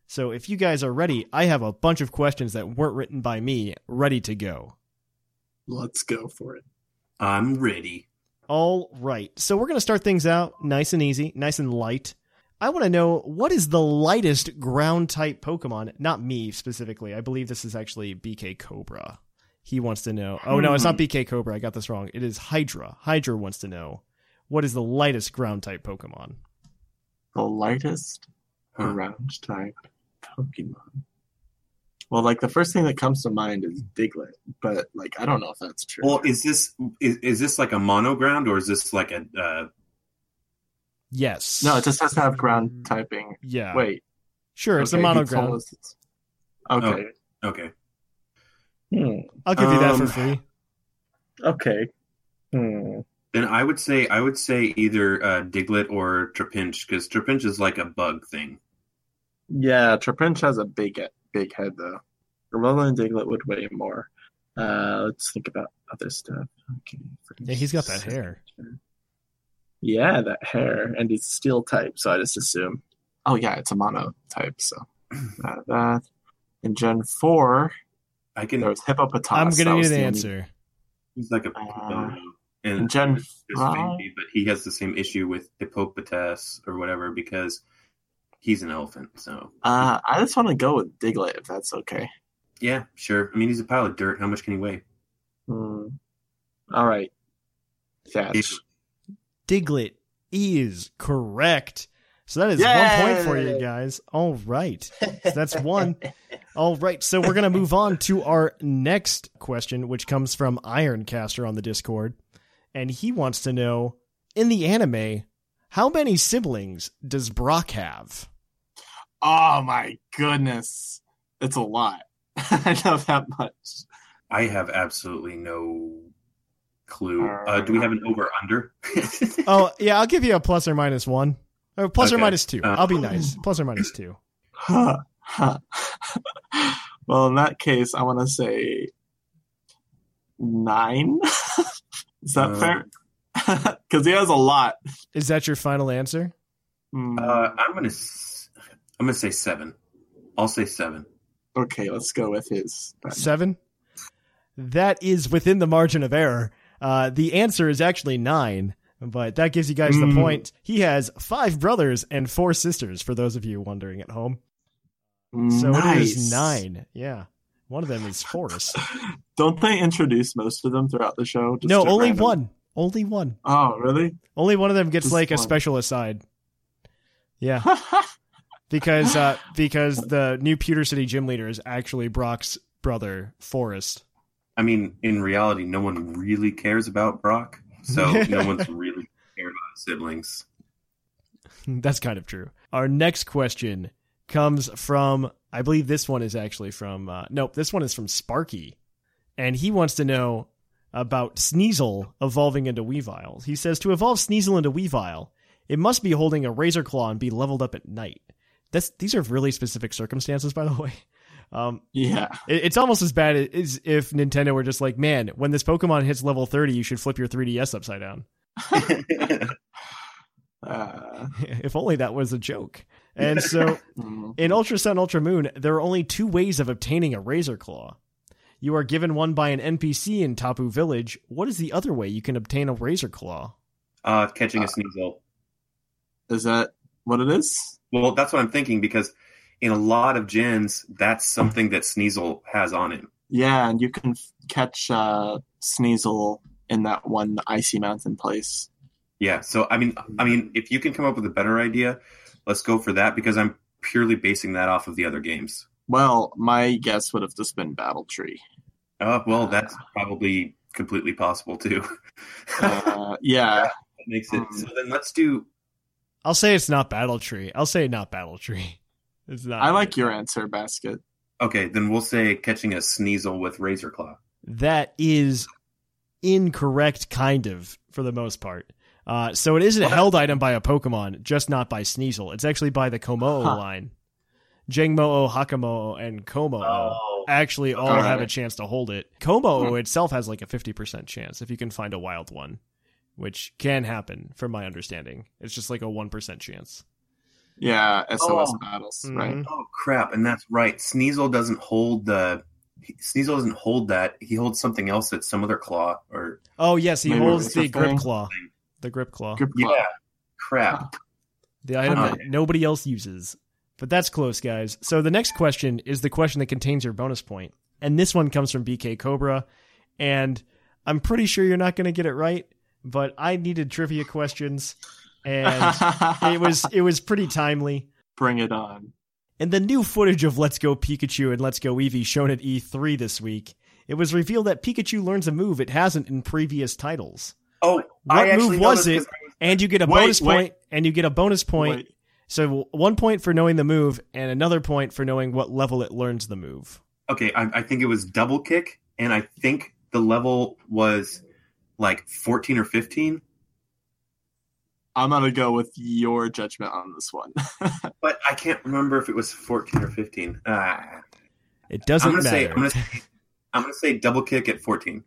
So if you guys are ready, I have a bunch of questions that weren't written by me ready to go. Let's go for it. I'm ready. All right. So we're going to start things out nice and easy, nice and light. I want to know, what is the lightest ground type Pokemon? Not me specifically. I believe this is actually B K Cobra. He wants to know. Oh, no, it's not B K Cobra. I got this wrong. It is Hydra. Hydra wants to know, what is the lightest ground type Pokemon? The lightest ground type Pokemon. Well, like the first thing that comes to mind is Diglett, but like I don't know if that's true. Well, is this is, is this like a mono ground or is this like a uh, Yes. No, it just has to have ground typing. Yeah. Wait. Sure, it's okay, a monogram. It's almost... Okay. Oh, okay. Hmm. I'll give um, you that for free. Okay. Hmm. Then I would say I would say either uh, Diglett or Trapinch, because Trapinch is like a bug thing. Yeah, Trapinch has a big big head though. Alolan Diglett would weigh more. Uh, let's think about other stuff. Okay. Yeah, he's got that hair. Yeah, that hair, and he's steel type, so I just assume. Oh, yeah, it's a mono type, so that. that. In Gen four, I can, there was Hippopotamus. I'm going to need an the answer. Only... He's like a uh, and in Gen five? Baby, but he has the same issue with Hippopotas or whatever because he's an elephant, so... Uh, I just want to go with Diglett, if that's okay. Yeah, sure. I mean, he's a pile of dirt. How much can he weigh? Mm. All right. Thatch. Diglett is correct. So that is Yay! one point for you guys. All right. So that's one. All right. So we're going to move on to our next question, which comes from Ironcaster on the Discord. And he wants to know, in the anime, how many siblings does Brock have? Oh, my goodness. It's a lot. I know that much. I have absolutely no clue. Uh, do we have an over-under? Oh, yeah. I'll give you a plus or minus one. Or plus okay. or minus two. Uh, I'll be nice. Plus or minus two. Huh, huh. Well, in that case, I want to say nine. Is that uh, fair? Because he has a lot. Is that your final answer? Mm. Uh, I'm gonna. I'm gonna say seven. I'll say seven. Okay, let's go with his seven. That is within the margin of error. Uh, the answer is actually nine. But that gives you guys the mm. point. He has five brothers and four sisters, for those of you wondering at home. So nice. It is nine. Yeah. One of them is Forrest. Don't they introduce most of them throughout the show? Just no, only random? one. Only one. Oh, really? Only one of them gets just like one. a special aside. Yeah. because uh, because the new Pewter City gym leader is actually Brock's brother, Forrest. I mean, in reality, no one really cares about Brock. So no one's really cared about siblings. That's kind of true. Our next question comes from, I believe this one is actually from, uh, nope, this one is from Sparky. And he wants to know about Sneasel evolving into Weavile. He says, to evolve Sneasel into Weavile, it must be holding a razor claw and be leveled up at night. That's, these are really specific circumstances, by the way. Um, yeah, it, it's almost as bad as if Nintendo were just like, man, when this Pokemon hits level thirty, you should flip your three D S upside down. uh, if only that was a joke. And so in Ultra Sun, Ultra Moon, there are only two ways of obtaining a Razor Claw. You are given one by an N P C in Tapu Village. What is the other way you can obtain a Razor Claw? Uh, catching a uh, Sneasel. Is that what it is? Well, that's what I'm thinking, because in a lot of gens, that's something that Sneasel has on him. Yeah, and you can f- catch uh, Sneasel in that one Icy Mountain place. Yeah, so I mean, I mean, if you can come up with a better idea, let's go for that, because I'm purely basing that off of the other games. Well, my guess would have just been Battle Tree. Oh, uh, well, that's uh, probably completely possible too. uh, yeah. yeah, that makes it. Um, so then let's do. I'll say it's not Battle Tree. I'll say not Battle Tree. It's not I like it. Your answer, Basket. Okay, then we'll say catching a Sneasel with Razor Claw. That is incorrect, kind of, for the most part. Uh, so it isn't what? a held item by a Pokemon, just not by Sneasel. It's actually by the Komo-o huh. line. Jangmo-o, Hakamo-o, and Komo-o oh. actually all, all right. have a chance to hold it. Komo-o hmm. itself has like a fifty percent chance if you can find a wild one, which can happen, from my understanding. It's just like a one percent chance. Yeah, S O S oh. battles, right? Mm-hmm. Oh crap! And that's right. Sneasel doesn't hold the Sneasel doesn't hold that. He holds something else that's some other claw. Or oh yes, he holds the grip thing. claw. The grip claw. Grip claw. Yeah, crap. The item uh, that nobody else uses. But that's close, guys. So the next question is the question that contains your bonus point, and this one comes from B K Cobra, and I'm pretty sure you're not going to get it right. But I needed trivia questions. And it was it was pretty timely. Bring it on. In the new footage of Let's Go Pikachu and Let's Go Eevee shown at E three this week, it was revealed that Pikachu learns a move it hasn't in previous titles. Oh, what I move was it? I was And you get a wait, bonus wait. point. And you get a bonus point. Wait. So one point for knowing the move, and another point for knowing what level it learns the move. Okay, I, I think it was double kick, and I think the level was like fourteen or fifteen. I'm going to go with your judgment on this one. But I can't remember if it was fourteen or fifteen. Uh, it doesn't I'm gonna matter. Say, I'm going to say, I'm going to say double kick at fourteen.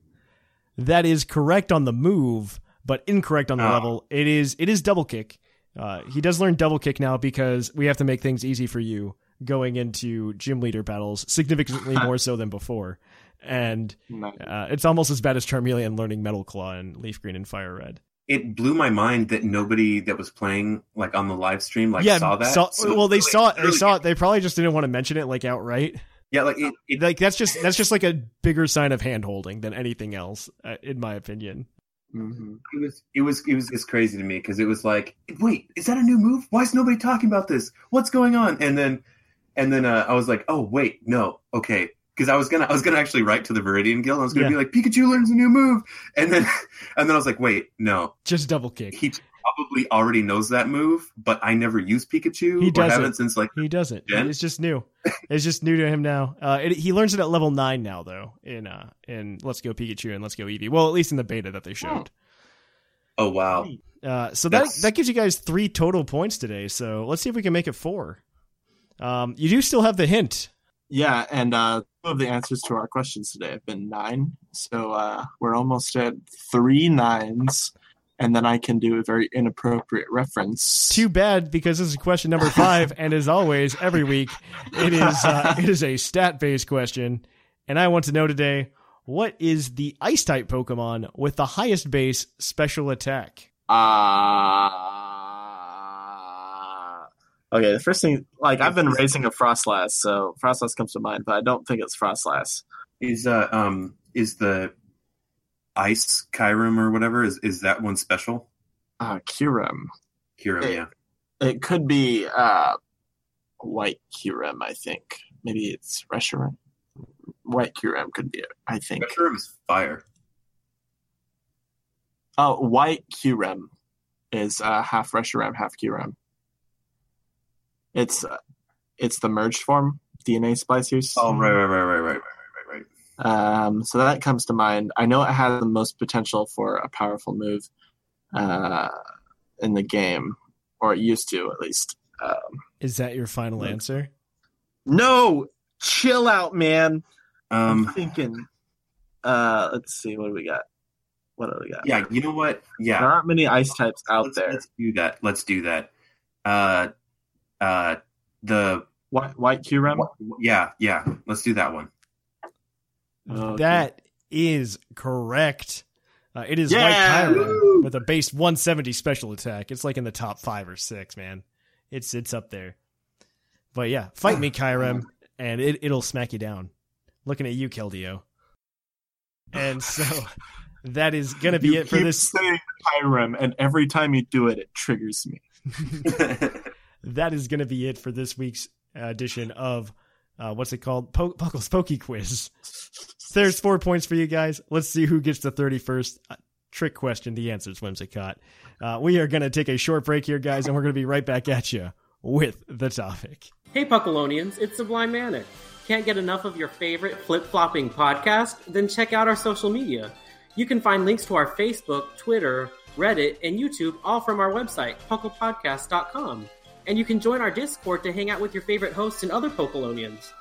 That is correct on the move, but incorrect on the oh. level. It is it is double kick. Uh, he does learn double kick now because we have to make things easy for you going into gym leader battles, significantly more so than before. And uh, it's almost as bad as Charmeleon learning Metal Claw and Leaf Green and Fire Red. It blew my mind that nobody that was playing like on the live stream like yeah, saw that. Saw, so well, they really, saw it. They really saw it. They probably just didn't want to mention it like outright. Yeah, like it, it, like that's just that's just like a bigger sign of hand holding than anything else, uh, in my opinion. Mm-hmm. It was it was it was just crazy to me because it was like, wait, is that a new move? Why is nobody talking about this? What's going on? And then and then uh, I was like, oh wait, no, okay, because I was gonna I was gonna actually write to the Viridian Guild. I was gonna yeah. be like, Pikachu learns a new move, and then and then I was like, wait, no, just double kick. He probably already knows that move, but I never use Pikachu. He doesn't. Or haven't since like he doesn't. Gen. It's just new. It's just new to him now. Uh, it, he learns it at level nine now, though. In uh, in Let's Go Pikachu and Let's Go Eevee. Well, at least in the beta that they showed. Oh, oh wow! Uh, so That's... that that gives you guys three total points today. So let's see if we can make it four. Um, you do still have the hint. Yeah, and uh, two of the answers to our questions today have been nine. So uh, we're almost at three nines. And then I can do a very inappropriate reference. Too bad, because this is question number five, and as always, every week, it is uh, it is a stat-based question. And I want to know today, what is the Ice-type Pokemon with the highest base special attack? Uh, okay, the first thing, like, I've been raising a Frostlass, so Frostlass comes to mind, but I don't think it's Frostlass. Is, uh, um, is the... Ice Kyurem or whatever is is that one special? Uh, Kyurem. Kyurem, it, yeah. It could be uh, White Kyurem, I think. Maybe it's Reshiram. White Kyurem could be it, I think. Reshiram is fire. Oh, White Kyurem is uh, half Reshiram, half Kyurem. It's uh, it's the merged form, D N A splicers. Oh, right, right, right, right, right, right. Um, so that comes to mind. I know it has the most potential for a powerful move uh, in the game, or it used to, at least. Um, Is that your final like, answer? No! Chill out, man! Um, I'm thinking. Uh, let's see, what do we got? What do we got? Yeah, you know what? Yeah, there aren't many ice types out let's, there. Let's do that. Let's do that. Uh, uh, the... White, white Kyurem? Yeah, yeah. Let's do that one. Oh, okay. That is correct. Uh, it is yeah! White Kyurem with a base one seventy special attack. It's like in the top five or six, man. It's it's up there. But yeah, fight me, Kyurem, and it, it'll smack you down. Looking at you, Keldeo. And so that is going to be you it for this. Saying Kyurem, and every time you do it, it triggers me. That is going to be it for this week's edition of Uh, what's it called? Po- Puckle's Poke Quiz. There's four points for you guys. Let's see who gets the thirty-first uh, trick question. The answer is Whimsicott. Uh, we are going to take a short break here, guys, and we're going to be right back at you with the topic. Hey, Puckleonians, it's Sublime Manic. Can't get enough of your favorite flip-flopping podcast? Then check out our social media. You can find links to our Facebook, Twitter, Reddit, and YouTube, all from our website, Puckle Podcast dot com. And you can join our Discord to hang out with your favorite hosts and other Pokelonians.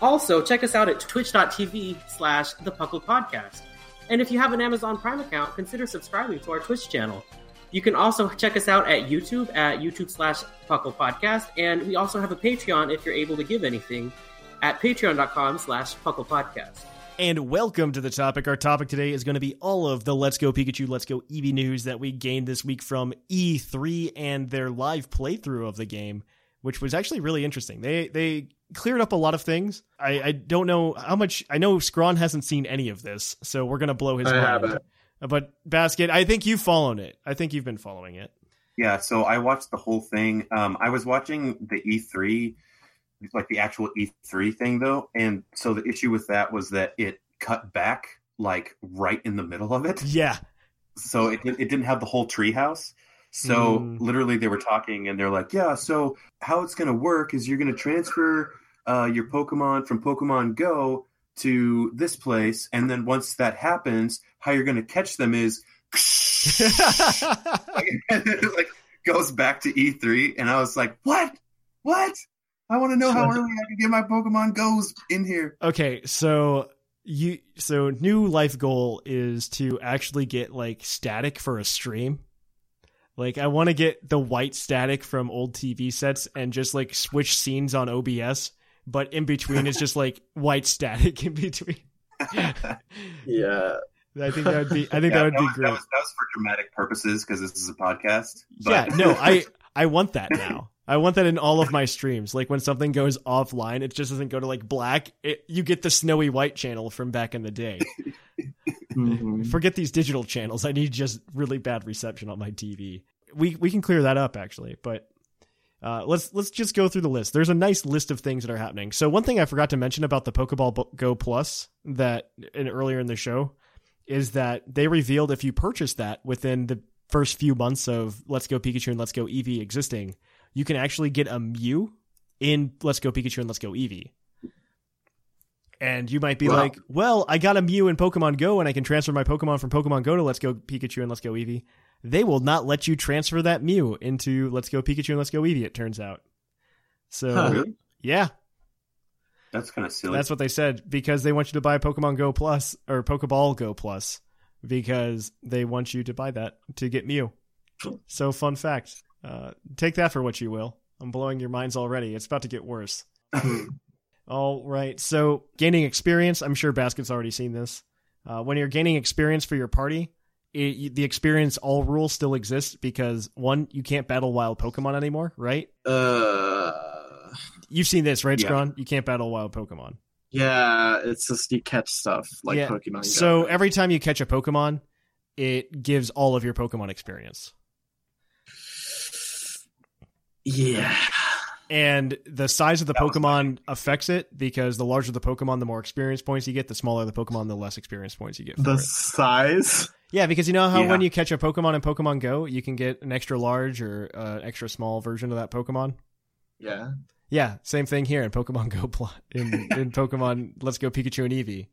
Also, check us out at twitch dot t v slash the Puckle Podcast. And if you have an Amazon Prime account, consider subscribing to our Twitch channel. You can also check us out at YouTube at youtube slash Puckle Podcast. And we also have a Patreon if you're able to give anything at patreon dot com slash Puckle Podcast. And welcome to the topic. Our topic today is going to be all of the Let's Go Pikachu, Let's Go Eevee news that we gained this week from E three and their live playthrough of the game, which was actually really interesting. They they cleared up a lot of things. I, I don't know how much... I know Scron hasn't seen any of this, so we're going to blow his I mind. Haven't. But Basket, I think you've followed it. I think you've been following it. Yeah, so I watched the whole thing. Um, I was watching the E three... like the actual E three thing though. And so the issue with that was that it cut back like right in the middle of it. Yeah. So it it didn't have the whole treehouse. So mm. literally they were talking and they're like, yeah, so how it's going to work is you're going to transfer uh, your Pokemon from Pokemon Go to this place. And then once that happens, how you're going to catch them is like, like goes back to E three. And I was like, what? What? I want to know how early I can get my Pokemon Go's in here. Okay, so you so new life goal is to actually get like static for a stream. Like, I want to get the white static from old T V sets and just, like, switch scenes on O B S. But in between is just, like, white static in between. Yeah. I think that would be, I think yeah, that would that be was, great. That was, that was for dramatic purposes because this is a podcast. But... Yeah, no, I, I want that now. I want that in all of my streams. Like, when something goes offline, it just doesn't go to, like, black. It, you get the snowy white channel from back in the day. Mm-hmm. Forget these digital channels. I need just really bad reception on my T V. We we can clear that up actually, but uh, let's let's just go through the list. There's a nice list of things that are happening. So one thing I forgot to mention about the Pokeball Go Plus that in, earlier in the show is that they revealed if you purchase that within the first few months of Let's Go Pikachu and Let's Go Eevee existing, you can actually get a Mew in Let's Go Pikachu and Let's Go Eevee. And you might be wow. like, well, I got a Mew in Pokemon Go and I can transfer my Pokemon from Pokemon Go to Let's Go Pikachu and Let's Go Eevee. They will not let you transfer that Mew into Let's Go Pikachu and Let's Go Eevee, it turns out. So, huh, really? Yeah. That's kind of silly. That's what they said because they want you to buy Pokemon Go Plus or Pokeball Go Plus because they want you to buy that to get Mew. So, fun fact. Uh, take that for what you will. I'm blowing your minds already. It's about to get worse. All right, so gaining experience. I'm sure Basket's already seen this. Uh, when you're gaining experience for your party, it, the experience all rule still exists because, one, you can't battle wild Pokemon anymore, right? Uh, You've seen this, right, yeah. Scron? You can't battle wild Pokemon. Yeah, it's just you catch stuff like yeah. Pokemon. So every time you catch a Pokemon, it gives all of your Pokemon experience. Yeah. And the size of the that Pokemon affects it because the larger the Pokemon, the more experience points you get. The smaller the Pokemon, the less experience points you get. For the it. size? Yeah, because you know how yeah. when you catch a Pokemon in Pokemon Go, you can get an extra large or uh, extra small version of that Pokemon? Yeah. Yeah, same thing here in Pokemon Go Plus. In, in Pokemon Let's Go Pikachu and Eevee.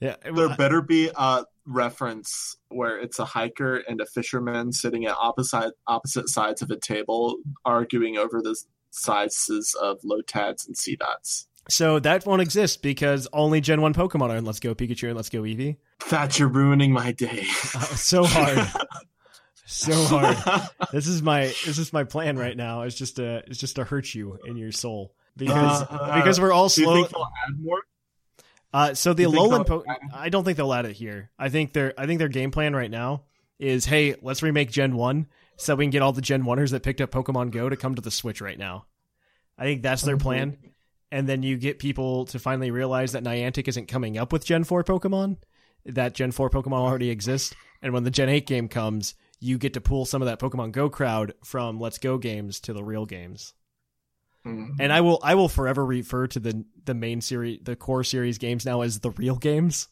Yeah, well, there better be a reference where it's a hiker and a fisherman sitting at opposite opposite sides of a table arguing over the sizes of Lotads and Seedots. So that won't exist because only Gen one Pokemon are in Let's Go Pikachu and Let's Go Eevee. Thatch, you're ruining my day. Uh, so hard. So hard. This is my this is my plan right now. It's just to, it's just to hurt you in your soul because uh, because we're all slow. Do you think they'll add more? Uh, so the Alolan, po- I don't think they'll add it here. I think their, I think their game plan right now is, hey, let's remake Gen one so we can get all the Gen one-ers that picked up Pokemon Go to come to the Switch right now. I think that's their plan. And then you get people to finally realize that Niantic isn't coming up with Gen four Pokemon, that Gen four Pokemon already exist. And when the Gen eight game comes, you get to pull some of that Pokemon Go crowd from Let's Go games to the real games. And I will I will forever refer to the the main series, the core series games now as the real games.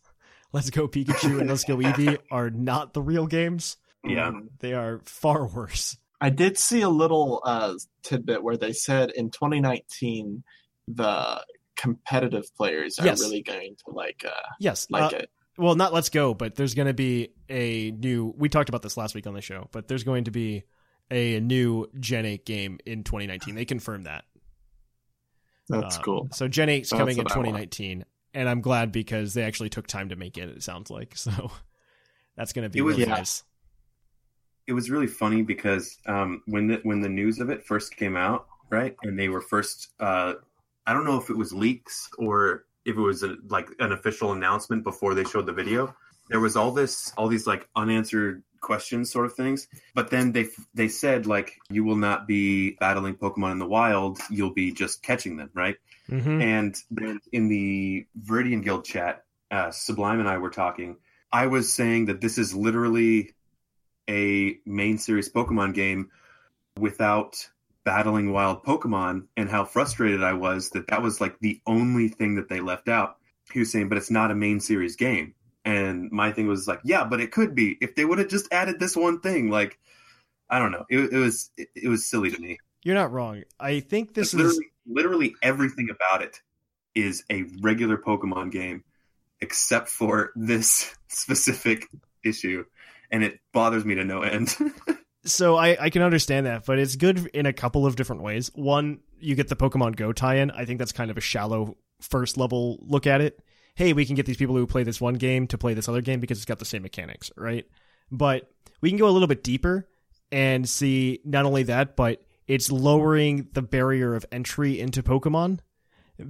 Let's Go Pikachu and Let's Go Eevee are not the real games. Yeah. Um, they are far worse. I did see a little uh, tidbit where they said in twenty nineteen, the competitive players are yes. really going to like, uh, yes. like uh, it. Well, not Let's Go, but there's going to be a new... We talked about this last week on the show, but there's going to be a new Gen eight game in twenty nineteen. They confirmed that. That's um, cool. So Gen eight's That's coming in twenty nineteen, and I'm glad because they actually took time to make it, it sounds like. So that's going to be it was, really yeah. nice. It was really funny because um, when, the, when the news of it first came out, right, and they were first, uh, I don't know if it was leaks or if it was a, like an official announcement before they showed the video, there was all this, all these like unanswered questions sort of things. But then they they said, like, you will not be battling Pokemon in the wild. You'll be just catching them, right? Mm-hmm. And then in the Viridian Guild chat, uh, Sublime and I were talking. I was saying that this is literally a main series Pokemon game without battling wild Pokemon, and how frustrated I was that that was like the only thing that they left out. He was saying, but it's not a main series game. And my thing was like, yeah, but it could be if they would have just added this one thing. Like, I don't know. It, it was it, it was silly to me. You're not wrong. I think this like, is literally, literally everything about it is a regular Pokemon game, except for this specific issue, and it bothers me to no end. So I, I can understand that, but it's good in a couple of different ways. One, you get the Pokemon Go tie-in. I think that's kind of a shallow first level look at it. Hey, we can get these people who play this one game to play this other game because it's got the same mechanics, right? But we can go a little bit deeper and see not only that, but it's lowering the barrier of entry into Pokemon,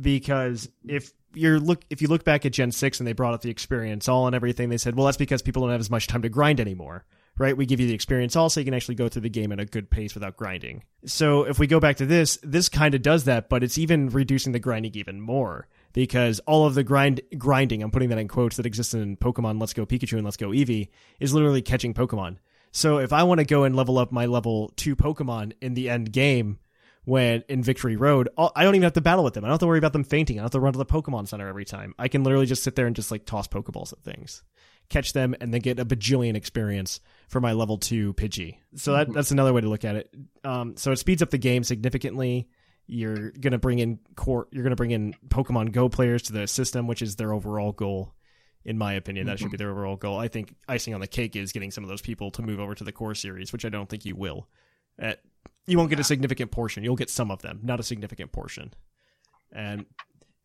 because if you're look if you look back at Gen six and they brought up the experience all and everything, they said, well, that's because people don't have as much time to grind anymore. Right? We give you the experience also. You can actually go through the game at a good pace without grinding. So if we go back to this, this kind of does that, but it's even reducing the grinding even more, because all of the grind grinding, I'm putting that in quotes, that exists in Pokemon Let's Go Pikachu and Let's Go Eevee is literally catching Pokemon. So if I want to go and level up my level two Pokemon in the end game, when in Victory Road, I don't even have to battle with them. I don't have to worry about them fainting. I don't have to run to the Pokemon Center every time. I can literally just sit there and just like toss Pokeballs at things, catch them, and then get a bajillion experience for my level two Pidgey. So that, that's another way to look at it. Um, so it speeds up the game significantly. You're gonna bring in core. You're gonna bring in Pokemon Go players to the system, which is their overall goal, in my opinion. That should be their overall goal. I think icing on the cake is getting some of those people to move over to the core series, which I don't think you will. At, you won't get a significant portion. You'll get some of them, not a significant portion. And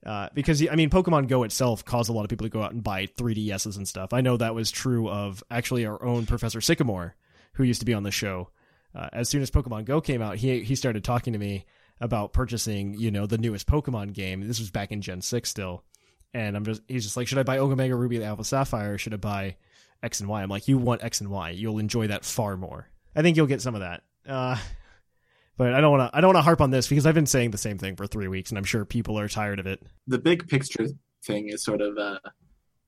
uh, because, I mean, Pokemon Go itself caused a lot of people to go out and buy three D S's and stuff. I know that was true of actually our own Professor Sycamore, who used to be on the show. Uh, as soon as Pokemon Go came out, he he started talking to me about purchasing, you know, the newest Pokemon game. This was back in Gen six still. And I'm just he's just like, should I buy Omega Ruby and Alpha Sapphire, or should I buy X and Y? I'm like, you want X and Y. You'll enjoy that far more. I think you'll get some of that. Uh, but I don't want to. I don't want to harp on this because I've been saying the same thing for three weeks, and I'm sure people are tired of it. The big picture thing is sort of uh,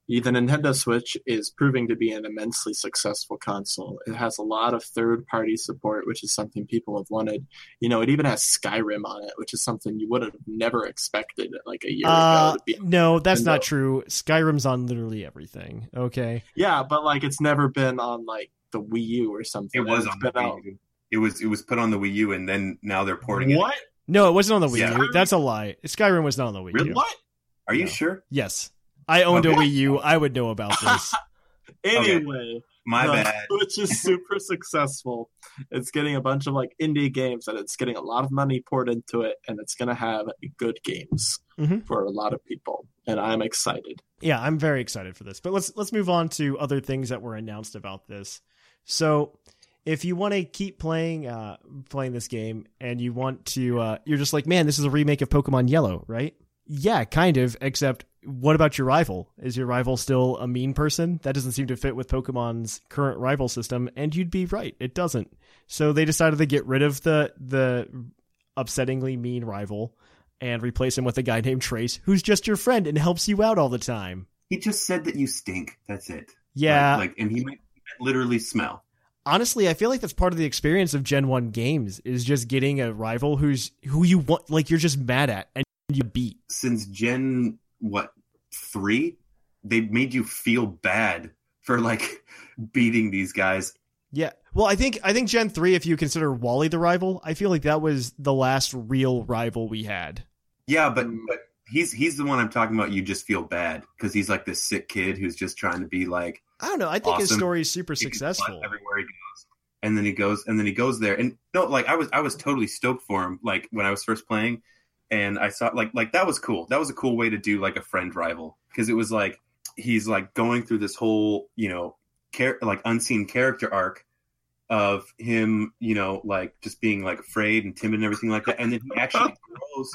the Nintendo Switch is proving to be an immensely successful console. It has a lot of third-party support, which is something people have wanted. You know, it even has Skyrim on it, which is something you would have never expected like a year uh, ago. To be no, that's Nintendo. Not true. Skyrim's on literally everything. Okay. Yeah, but like it's never been on like the Wii U or something. It was on the Wii U. It was it was put on the Wii U, and then now they're porting it. What? No, it wasn't on the Wii yeah. U. That's a lie. Skyrim was not on the Wii really? U. What? Are you no. sure? Yes. I owned okay. a Wii U. I would know about this. Anyway. Okay. My the bad. Switch is super successful. It's getting a bunch of like indie games, and it's getting a lot of money poured into it, and it's going to have good games mm-hmm. for a lot of people. And I'm excited. Yeah, I'm very excited for this. But let's let's move on to other things that were announced about this. So... if you want to keep playing uh, playing this game and you want to, uh, you're just like, man, this is a remake of Pokemon Yellow, right? Yeah, kind of, except what about your rival? Is your rival still a mean person? That doesn't seem to fit with Pokemon's current rival system, and you'd be right, it doesn't. So they decided to get rid of the the upsettingly mean rival and replace him with a guy named Trace, who's just your friend and helps you out all the time. He just said that you stink, that's it. Yeah. Like, like and he might literally smell. Honestly, I feel like that's part of the experience of Gen one games is just getting a rival who's who you want, like you're just mad at and you beat. Since Gen, what, three? They made you feel bad for like beating these guys. Yeah. Well, I think I think Gen three, if you consider Wally the rival, I feel like that was the last real rival we had. Yeah, but, but he's he's the one I'm talking about. You just feel bad because he's like this sick kid who's just trying to be like, I don't know. I think awesome. His story is super he successful. Everywhere he goes, and then he goes, and then he goes there, and no, like I was, I was totally stoked for him. Like when I was first playing, and I saw, like, like that was cool. That was a cool way to do like a friend rival, because it was like he's like going through this whole, you know, char- like unseen character arc of him, you know, like just being like afraid and timid and everything like that, and then he actually grows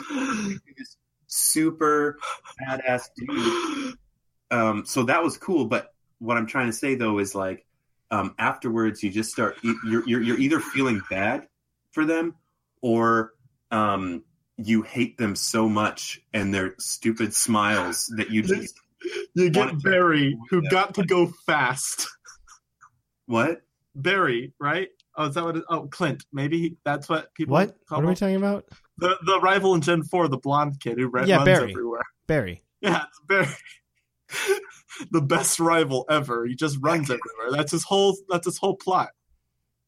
this super badass dude. Um, so that was cool, but. What I'm trying to say though is like um, afterwards you just start you're, you're you're either feeling bad for them or um, you hate them so much and their stupid smiles that you just you get Barry who them. Got to go fast. What? Barry, right? Oh, is that what? It, oh, Clint. Maybe he, that's what people. What? Call what are him. We talking about? The the rival in Gen four, the blonde kid who red yeah, runs Barry. Everywhere. Barry. Yeah, it's Barry. The best rival ever. He just runs everywhere. That's his whole. That's his whole plot.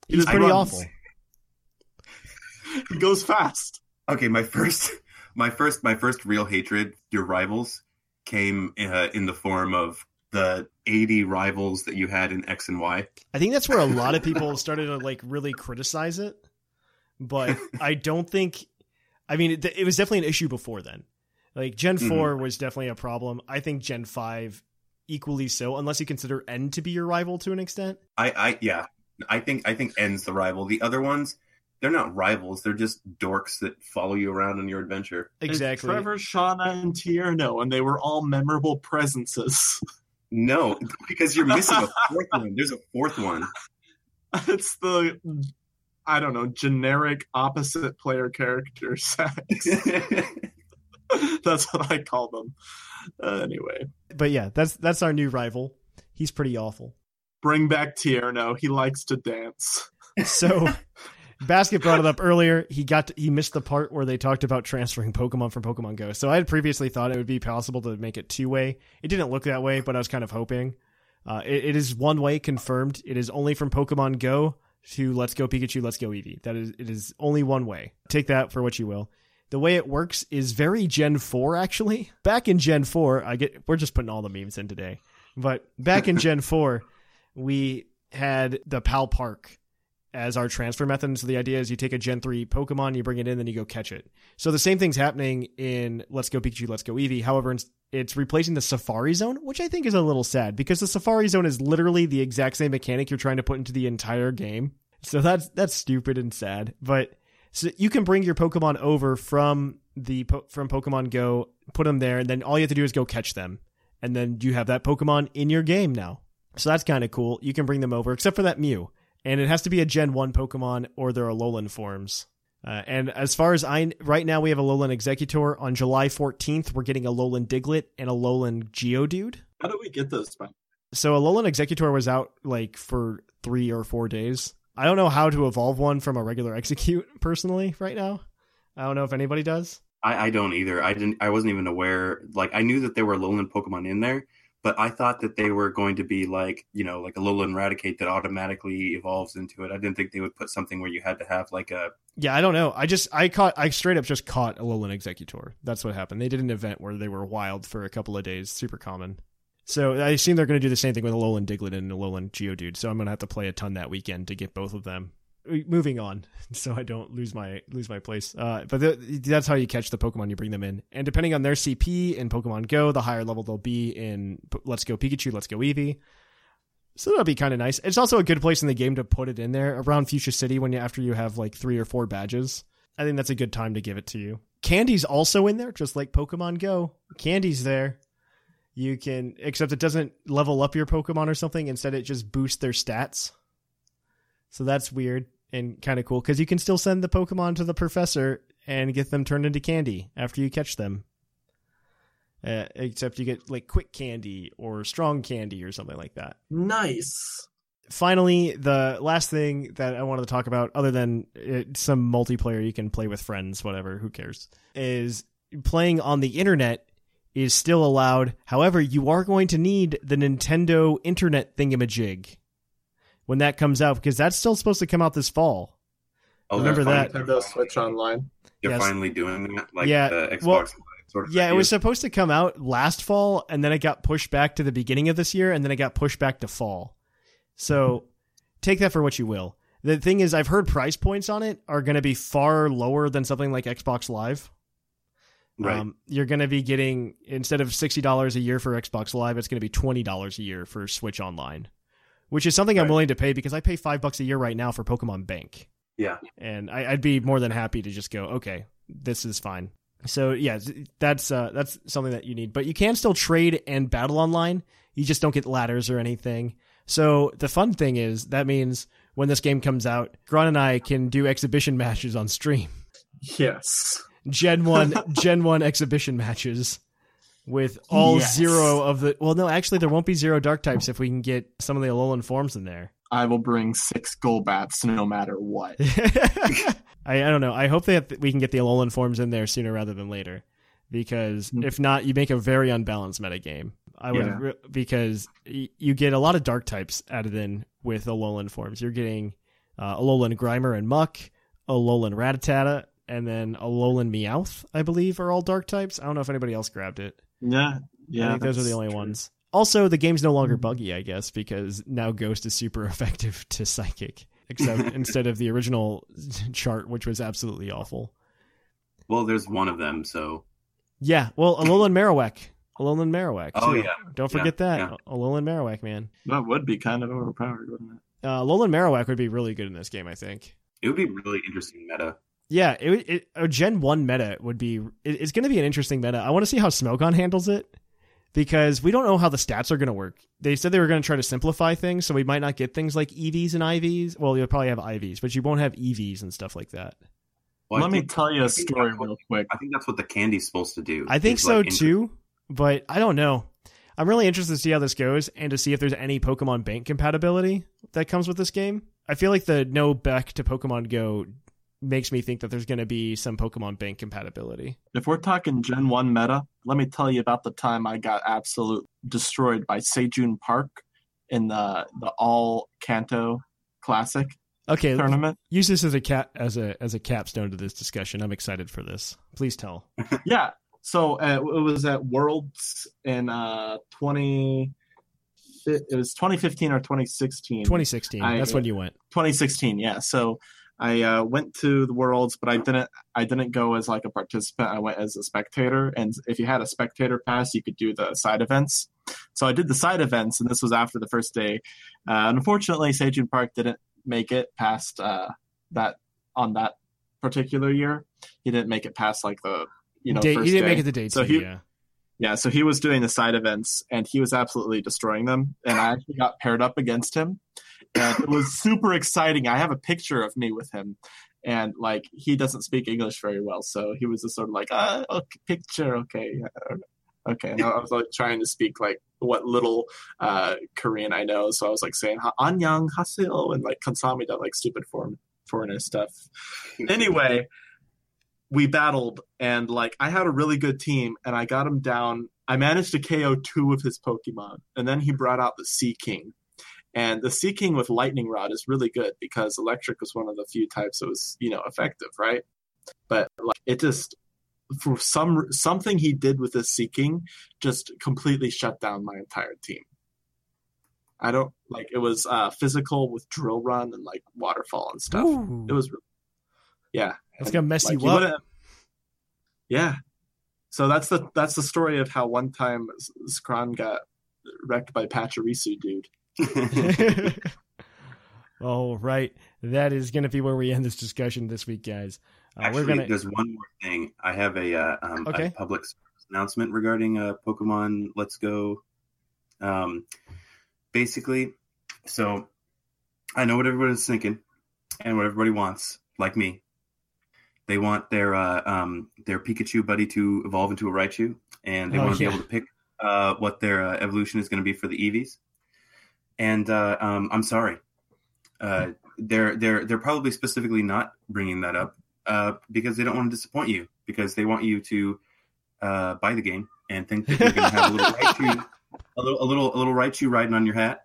He He's pretty runs. Awful. It goes fast. Okay, my first, my first, my first real hatred, your rivals, came uh, in the form of the eighty rivals that you had in X and Y. I think that's where a lot of people started to like really criticize it, but I don't think. I mean, it, it was definitely an issue before then. Like Gen four mm-hmm. was definitely a problem. I think Gen five equally so, unless you consider N to be your rival to an extent. I, I yeah, I think I think N's the rival. The other ones, they're not rivals. They're just dorks that follow you around on your adventure. Exactly. There's Trevor, Shauna, and Tierno, and they were all memorable presences. No, because you're missing a fourth one. There's a fourth one. It's the, I don't know, generic opposite player character sex. That's what I call them. Uh, anyway. But yeah, that's that's our new rival. He's pretty awful. Bring back Tierno. He likes to dance. So Basket brought it up earlier. He got to, he missed the part where they talked about transferring Pokemon from Pokemon Go. So I had previously thought it would be possible to make it two-way. It didn't look that way, but I was kind of hoping. Uh, it, it is one-way confirmed. It is only from Pokemon Go to Let's Go Pikachu, Let's Go Eevee. That is, it is only one way. Take that for what you will. The way it works is very Gen four, actually. Back in Gen four, I get we're just putting all the memes in today. But back in Gen four, we had the Pal Park as our transfer method. And so the idea is you take a Gen three Pokemon, you bring it in, then you go catch it. So the same thing's happening in Let's Go Pikachu, Let's Go Eevee. However, it's replacing the Safari Zone, which I think is a little sad because the Safari Zone is literally the exact same mechanic you're trying to put into the entire game. So that's that's stupid and sad. But so you can bring your Pokemon over from the from Pokemon Go, put them there, and then all you have to do is go catch them. And then you have that Pokemon in your game now. So that's kind of cool. You can bring them over, except for that Mew. And it has to be a Gen one Pokemon or their Alolan forms. Uh, and as far as I... Right now, we have Alolan Exeggutor. On July fourteenth, we're getting Alolan Diglett and Alolan Geodude. How do we get those from? So Alolan Exeggutor was out like for three or four days. I don't know how to evolve one from a regular execute personally right now. I don't know if anybody does. I, I don't either. I didn't. I wasn't even aware. Like I knew that there were Alolan Pokemon in there, but I thought that they were going to be like, you know, like a Alolan Raticate that automatically evolves into it. I didn't think they would put something where you had to have like a. Yeah, I don't know. I just I caught I straight up just caught Alolan Exeggutor. That's what happened. They did an event where they were wild for a couple of days. Super common. So I assume they're going to do the same thing with Alolan Diglett and Alolan Geodude. So I'm going to have to play a ton that weekend to get both of them. Moving on, so I don't lose my lose my place. Uh, but th- that's how you catch the Pokemon. You bring them in, and depending on their C P in Pokemon Go, the higher level they'll be in Let's Go Pikachu, Let's Go Eevee. So that'll be kind of nice. It's also a good place in the game to put it in there around Fuchsia City when you after you have like three or four badges. I think that's a good time to give it to you. Candy's also in there, just like Pokemon Go. Candy's there. You can, except it doesn't level up your Pokemon or something. Instead, it just boosts their stats. So that's weird and kind of cool because you can still send the Pokemon to the professor and get them turned into candy after you catch them. Uh, except you get like quick candy or strong candy or something like that. Nice. Finally, the last thing that I wanted to talk about, other than it, some multiplayer you can play with friends, whatever, who cares, is playing on the internet is still allowed. However, you are going to need the Nintendo internet thingamajig when that comes out, because that's still supposed to come out this fall. Oh, remember that? Nintendo Switch Online. They're yes. finally doing that, like yeah, the Xbox well, sort of Yeah, it was supposed to come out last fall, and then it got pushed back to the beginning of this year, and then it got pushed back to fall. So take that for what you will. The thing is, I've heard price points on it are going to be far lower than something like Xbox Live. Right. Um, you're going to be getting, instead of sixty dollars a year for Xbox Live, it's going to be twenty dollars a year for Switch Online, which is something right. I'm willing to pay because I pay five bucks a year right now for Pokemon Bank. Yeah. And I, I'd be more than happy to just go, okay, this is fine. So yeah, that's, uh, that's something that you need, but you can still trade and battle online. You just don't get ladders or anything. So the fun thing is that means when this game comes out, Gron and I can do exhibition matches on stream. Yes. Gen one, Gen one exhibition matches with all yes. zero of the. Well, no, actually, there won't be zero dark types if we can get some of the Alolan forms in there. I will bring six Golbats no matter what. I, I don't know. I hope that we can get the Alolan forms in there sooner rather than later, because mm-hmm. if not, you make a very unbalanced metagame. I would yeah. because you get a lot of dark types added in with Alolan forms. You're getting uh, Alolan Grimer and Muck. Alolan Rattata, and then Alolan Meowth, I believe, are all dark types. I don't know if anybody else grabbed it. Yeah, yeah. I think those are the only true. ones. Also, the game's no longer buggy, I guess, because now Ghost is super effective to Psychic, except instead of the original chart, which was absolutely awful. Well, there's one of them, so... Yeah, well, Alolan Marowak. Alolan Marowak. Oh, too. yeah. Don't forget yeah, that. Yeah. Alolan Marowak, man. That would be kind of overpowered, wouldn't it? Uh, Alolan Marowak would be really good in this game, I think. It would be really interesting meta. Yeah, it, it, a Gen one meta would be... It, it's going to be an interesting meta. I want to see how Smogon handles it, because we don't know how the stats are going to work. They said they were going to try to simplify things, so we might not get things like E Vs and I Vs. Well, you'll probably have I Vs, but you won't have E Vs and stuff like that. Well, Let me tell you a story what, real quick. I think that's what the candy's supposed to do. I think so, like, too, but I don't know. I'm really interested to see how this goes and to see if there's any Pokemon Bank compatibility that comes with this game. I feel like the no back to Pokemon Go makes me think that there's going to be some Pokemon Bank compatibility. If we're talking Gen one meta, let me tell you about the time I got absolutely destroyed by Sejun Park in the, the All-Kanto Classic. Okay, tournament. Use this as a cap as a as a capstone to this discussion. I'm excited for this. Please tell. Yeah. So uh, it was at Worlds in uh twenty. It was twenty fifteen or twenty sixteen. twenty sixteen. I, that's when you went. twenty sixteen. Yeah. So I uh, went to the Worlds, but I didn't. I didn't go as like a participant. I went as a spectator. And if you had a spectator pass, you could do the side events. So I did the side events, and this was after the first day. Uh, unfortunately, Sejun Park didn't make it past uh that on that particular year. He didn't make it past like the you know day, first he didn't day. make it the day so two, he, yeah yeah so he was doing the side events and he was absolutely destroying them, and I actually got paired up against him, and it was super exciting. I have a picture of me with him, and like he doesn't speak English very well, so he was just sort of like ah okay, picture okay yeah, okay and I was like trying to speak like what little uh, Korean I know. So I was like saying "annyeong haseyo" and like "konsamida," like stupid foreign foreigner stuff. Anyway, we battled, and like I had a really good team, and I got him down. I managed to K O two of his Pokemon, and then he brought out the Sea King. And the Sea King with Lightning Rod is really good because Electric was one of the few types that was, you know, effective, right? But like it just. For some something he did with this Sea King just completely shut down my entire team. I don't like it was uh, physical with drill run and like waterfall and stuff. Ooh. It was, yeah, it's gonna mess like, you up. Yeah, so that's the that's the story of how one time Scrum got wrecked by Pachirisu, dude. All right, that is gonna be where we end this discussion this week, guys. Uh, Actually, we're gonna... there's one more thing. I have a, uh, um, okay. a public service announcement regarding uh, Pokemon Let's Go. Um, basically, so I know what everybody's thinking and what everybody wants, like me. They want their uh, um, their Pikachu buddy to evolve into a Raichu, and they oh, want to yeah. be able to pick uh, what their uh, evolution is going to be for the Eevees. And uh, um, I'm sorry. Uh, they're, they're, they're probably specifically not bringing that up. Uh, because they don't want to disappoint you, because they want you to uh, buy the game and think that you're going to have a little Raichu, a little, a little, a little Raichu riding on your hat,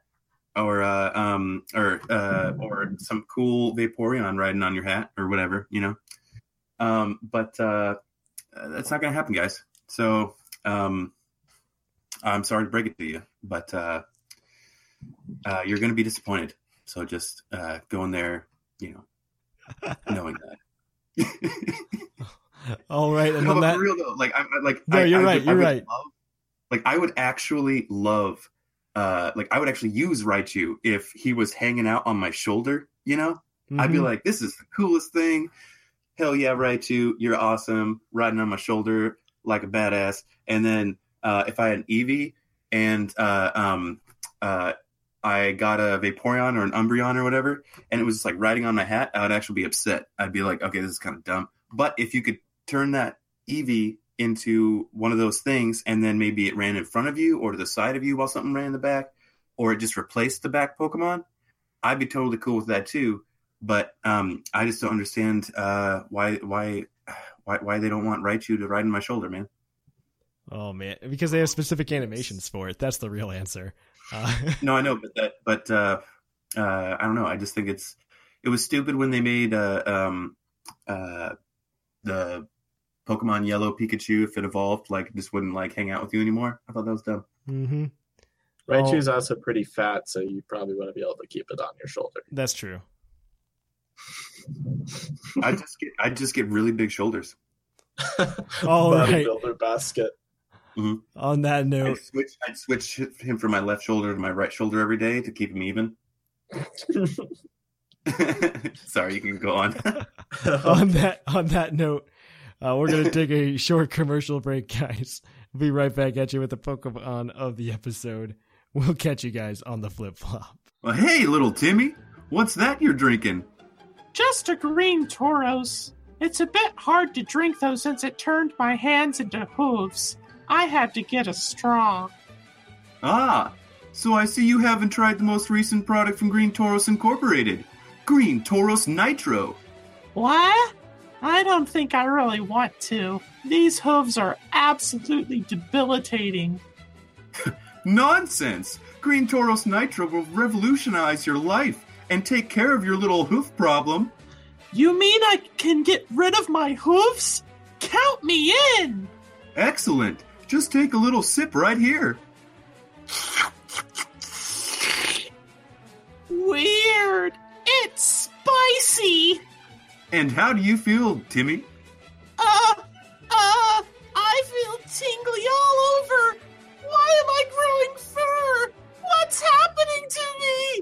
or uh, um, or uh, or some cool Vaporeon riding on your hat, or whatever, you know. Um, but uh, that's not going to happen, guys. So um, I'm sorry to break it to you, but uh, uh, you're going to be disappointed. So just uh, go in there, you know, knowing that. All right, and no, then that... for real though, like I'm like no, I, you're I, right, I, you're I right. Love, like I would actually love, uh, like I would actually use Raichu if he was hanging out on my shoulder. You know, mm-hmm. I'd be like, this is the coolest thing. Hell yeah, Raichu, you're awesome, riding on my shoulder like a badass. And then uh, if I had an Eevee and uh, um, uh, I got a Vaporeon or an Umbreon or whatever, and it was just like riding on my hat, I would actually be upset. I'd be like, okay, this is kind of dumb. But if you could turn that Eevee into one of those things, and then maybe it ran in front of you or to the side of you while something ran in the back, or it just replaced the back Pokemon, I'd be totally cool with that too. But um, I just don't understand uh, why why why why they don't want Raichu to ride on my shoulder, man. Oh man, because they have specific animations for it. That's the real answer. Uh, no, I know, but that, but uh, uh, I don't know. I just think it's it was stupid when they made uh, um, uh, the Pokemon Yellow Pikachu, if it evolved, like just wouldn't like hang out with you anymore. I thought that was dumb. Mm-hmm. Raichu's well, also pretty fat, so you probably wouldn't be able to keep it on your shoulder. That's true. I just get I just get really big shoulders. All right, builder basket. Mm-hmm. On that note, I'd switch, I'd switch him from my left shoulder to my right shoulder every day to keep him even. Sorry, you can go on. on that on that note, uh, we're gonna take a short commercial break, guys. We'll be right back at you with the Pokemon of the episode. We'll catch you guys on the flip flop. Well, hey, little Timmy, what's that you're drinking? Just a Green Tauros. It's a bit hard to drink though, since it turned my hands into hooves. I had to get a straw. Ah, so I see you haven't tried the most recent product from Green Tauros Incorporated, Green Tauros Nitro. What? I don't think I really want to. These hooves are absolutely debilitating. Nonsense! Green Tauros Nitro will revolutionize your life and take care of your little hoof problem. You mean I can get rid of my hooves? Count me in! Excellent! Just take a little sip right here. Weird. It's spicy. And how do you feel, Timmy? Uh, uh, I feel tingly all over. Why am I growing fur? What's happening to me?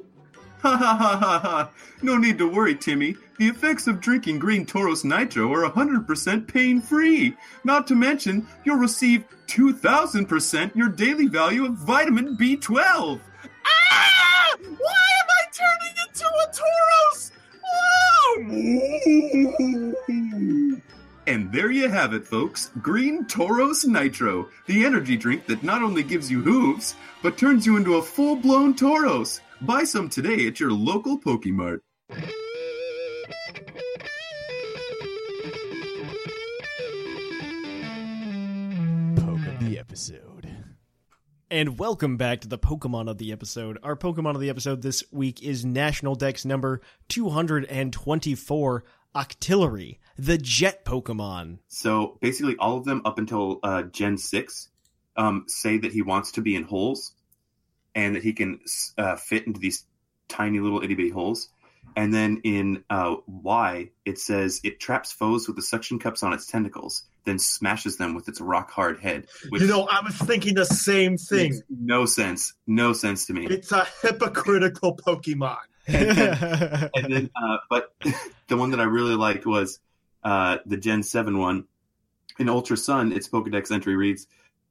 Ha ha ha ha ha. No need to worry, Timmy. The effects of drinking Green Tauros Nitro are one hundred percent pain-free. Not to mention, you'll receive two thousand percent your daily value of vitamin B twelve. Ah! Why am I turning into a Tauros? And there you have it, folks. Green Tauros Nitro, the energy drink that not only gives you hooves, but turns you into a full-blown Tauros. Buy some today at your local Pokemart. Poke of the episode. And welcome back to the Pokemon of the episode. Our Pokemon of the episode this week is National Dex number two hundred twenty-four, Octillery, the Jet Pokemon. So basically all of them up until uh, Gen six um, say that he wants to be in holes and that he can uh, fit into these tiny little itty-bitty holes. And then in uh, Y, it says it traps foes with the suction cups on its tentacles, then smashes them with its rock-hard head. Which, you know, I was thinking the same thing. No sense. No sense to me. It's a hypocritical Pokemon. and then, and then uh, but the one that I really liked was uh, the Gen seven one. In Ultra Sun, its Pokedex entry reads,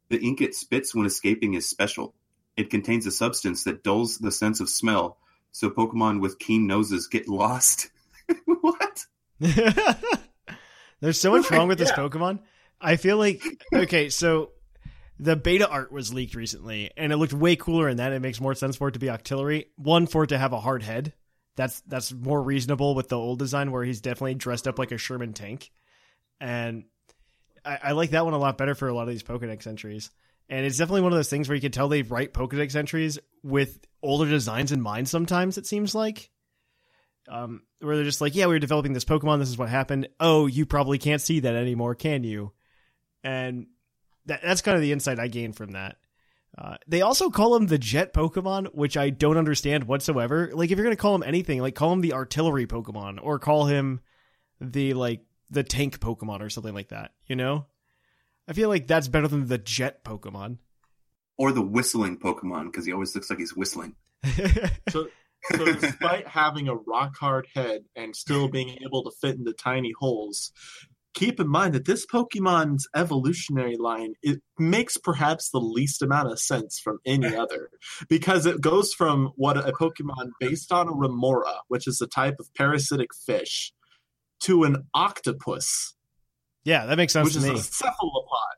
"The ink it spits when escaping is special. It contains a substance that dulls the sense of smell, so Pokemon with keen noses get lost." What? There's so much wrong with yeah. this Pokemon. I feel like, okay, so the beta art was leaked recently, and it looked way cooler in that. It makes more sense for it to be Octillery. One, for it to have a hard head. That's that's more reasonable with the old design, where he's definitely dressed up like a Sherman tank. And I, I like that one a lot better for a lot of these Pokedex entries. And it's definitely one of those things where you can tell they write Pokedex entries with older designs in mind sometimes, it seems like. Um, where they're just like, yeah, we were developing this Pokemon, this is what happened. Oh, you probably can't see that anymore, can you? And that that's kind of the insight I gained from that. Uh, they also call him the Jet Pokemon, which I don't understand whatsoever. Like, if you're going to call him anything, like, call him the Artillery Pokemon, or call him the, like, the Tank Pokemon or something like that, you know? I feel like that's better than the Jet Pokemon. Or the Whistling Pokemon, because he always looks like he's whistling. so, so despite having a rock-hard head and still being able to fit into tiny holes, keep in mind that this Pokemon's evolutionary line, it makes perhaps the least amount of sense from any other, because it goes from what a Pokemon based on a remora, which is a type of parasitic fish, to an octopus. Yeah, that makes sense Which to me. Which is a cephalopod.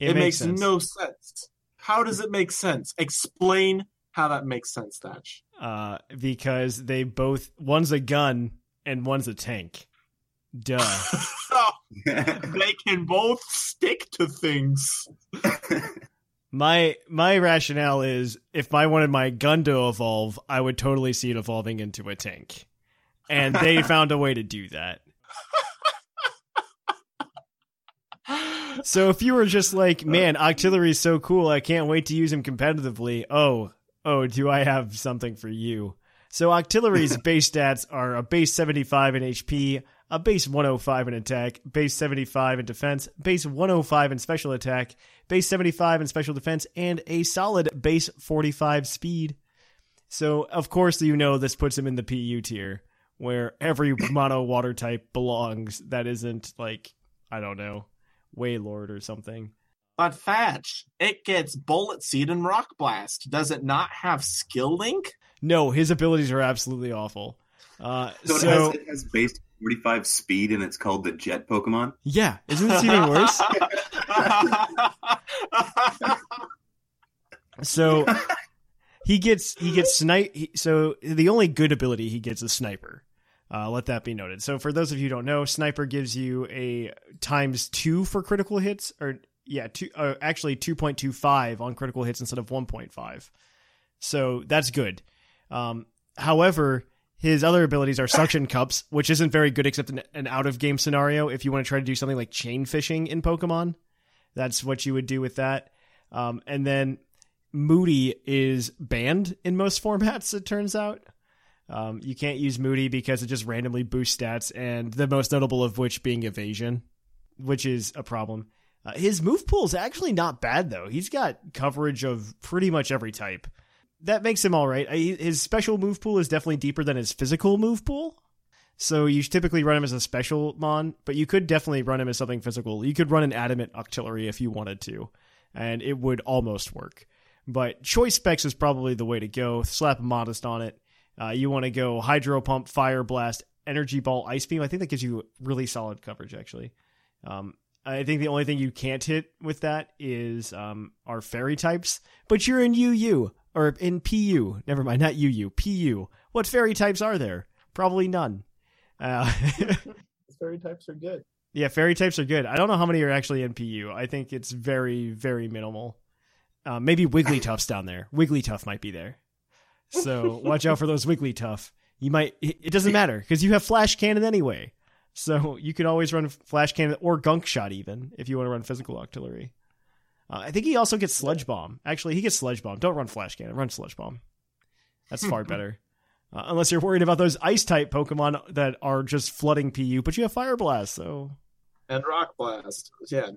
It, it makes, makes sense. no sense. How does it make sense? Explain how that makes sense, Thatch. Uh, because they both, one's a gun and one's a tank. Duh. Oh, they can both stick to things. my my rationale is, if I wanted my gun to evolve, I would totally see it evolving into a tank. And they found a way to do that. So if you were just like, man, Octillery's so cool, I can't wait to use him competitively. Oh, oh, do I have something for you? So Octillery's base stats are a base seventy-five in H P, a base one oh five in attack, base seventy-five in defense, base one oh five in special attack, base seventy-five in special defense, and a solid base forty-five speed. So, of course, you know this puts him in the P U tier, where every mono water type belongs that isn't, like, I don't know, Wailord or something. But Thatch, it gets Bullet Seed and Rock Blast. Does it not have Skill Link? No, his abilities are absolutely awful. Uh, so, so it has, it has base forty-five speed, and it's called the Jet Pokemon? Yeah, isn't this even worse? So... He gets he gets snipe. So the only good ability he gets is Sniper. Uh, let that be noted. So for those of you who don't know, Sniper gives you a times two for critical hits, or yeah, two uh, actually two point two five on critical hits instead of one point five. So that's good. Um, however, his other abilities are Suction Cups, which isn't very good except in an out of game scenario. If you want to try to do something like chain fishing in Pokemon, that's what you would do with that. Um, and then. Moody is banned in most formats, it turns out. Um, you can't use Moody because it just randomly boosts stats, and the most notable of which being Evasion, which is a problem. Uh, his move pool is actually not bad, though. He's got coverage of pretty much every type. That makes him all right. His special move pool is definitely deeper than his physical move pool, so you typically run him as a special mon, but you could definitely run him as something physical. You could run an Adamant Octillery if you wanted to, and it would almost work. But Choice Specs is probably the way to go. Slap a Modest on it. Uh, you want to go Hydro Pump, Fire Blast, Energy Ball, Ice Beam. I think that gives you really solid coverage, actually. Um, I think the only thing you can't hit with that is um, our Fairy types. But you're in U U, or in P U. Never mind, not U U, P U. What Fairy types are there? Probably none. Uh, Fairy types are good. Yeah, Fairy types are good. I don't know how many are actually in P U. I think it's very, very minimal. Uh, maybe Wigglytuff's down there. Wigglytuff might be there. So watch out for those Wigglytuff. You might, it doesn't matter because you have Flash Cannon anyway. So you could always run Flash Cannon or Gunk Shot even if you want to run physical Octillery. Uh, I think he also gets Sludge Bomb. Actually, he gets Sludge Bomb. Don't run Flash Cannon. Run Sludge Bomb. That's far better. Uh, unless you're worried about those Ice-type Pokemon that are just flooding P U, but you have Fire Blast, so... And Rock Blast, yeah.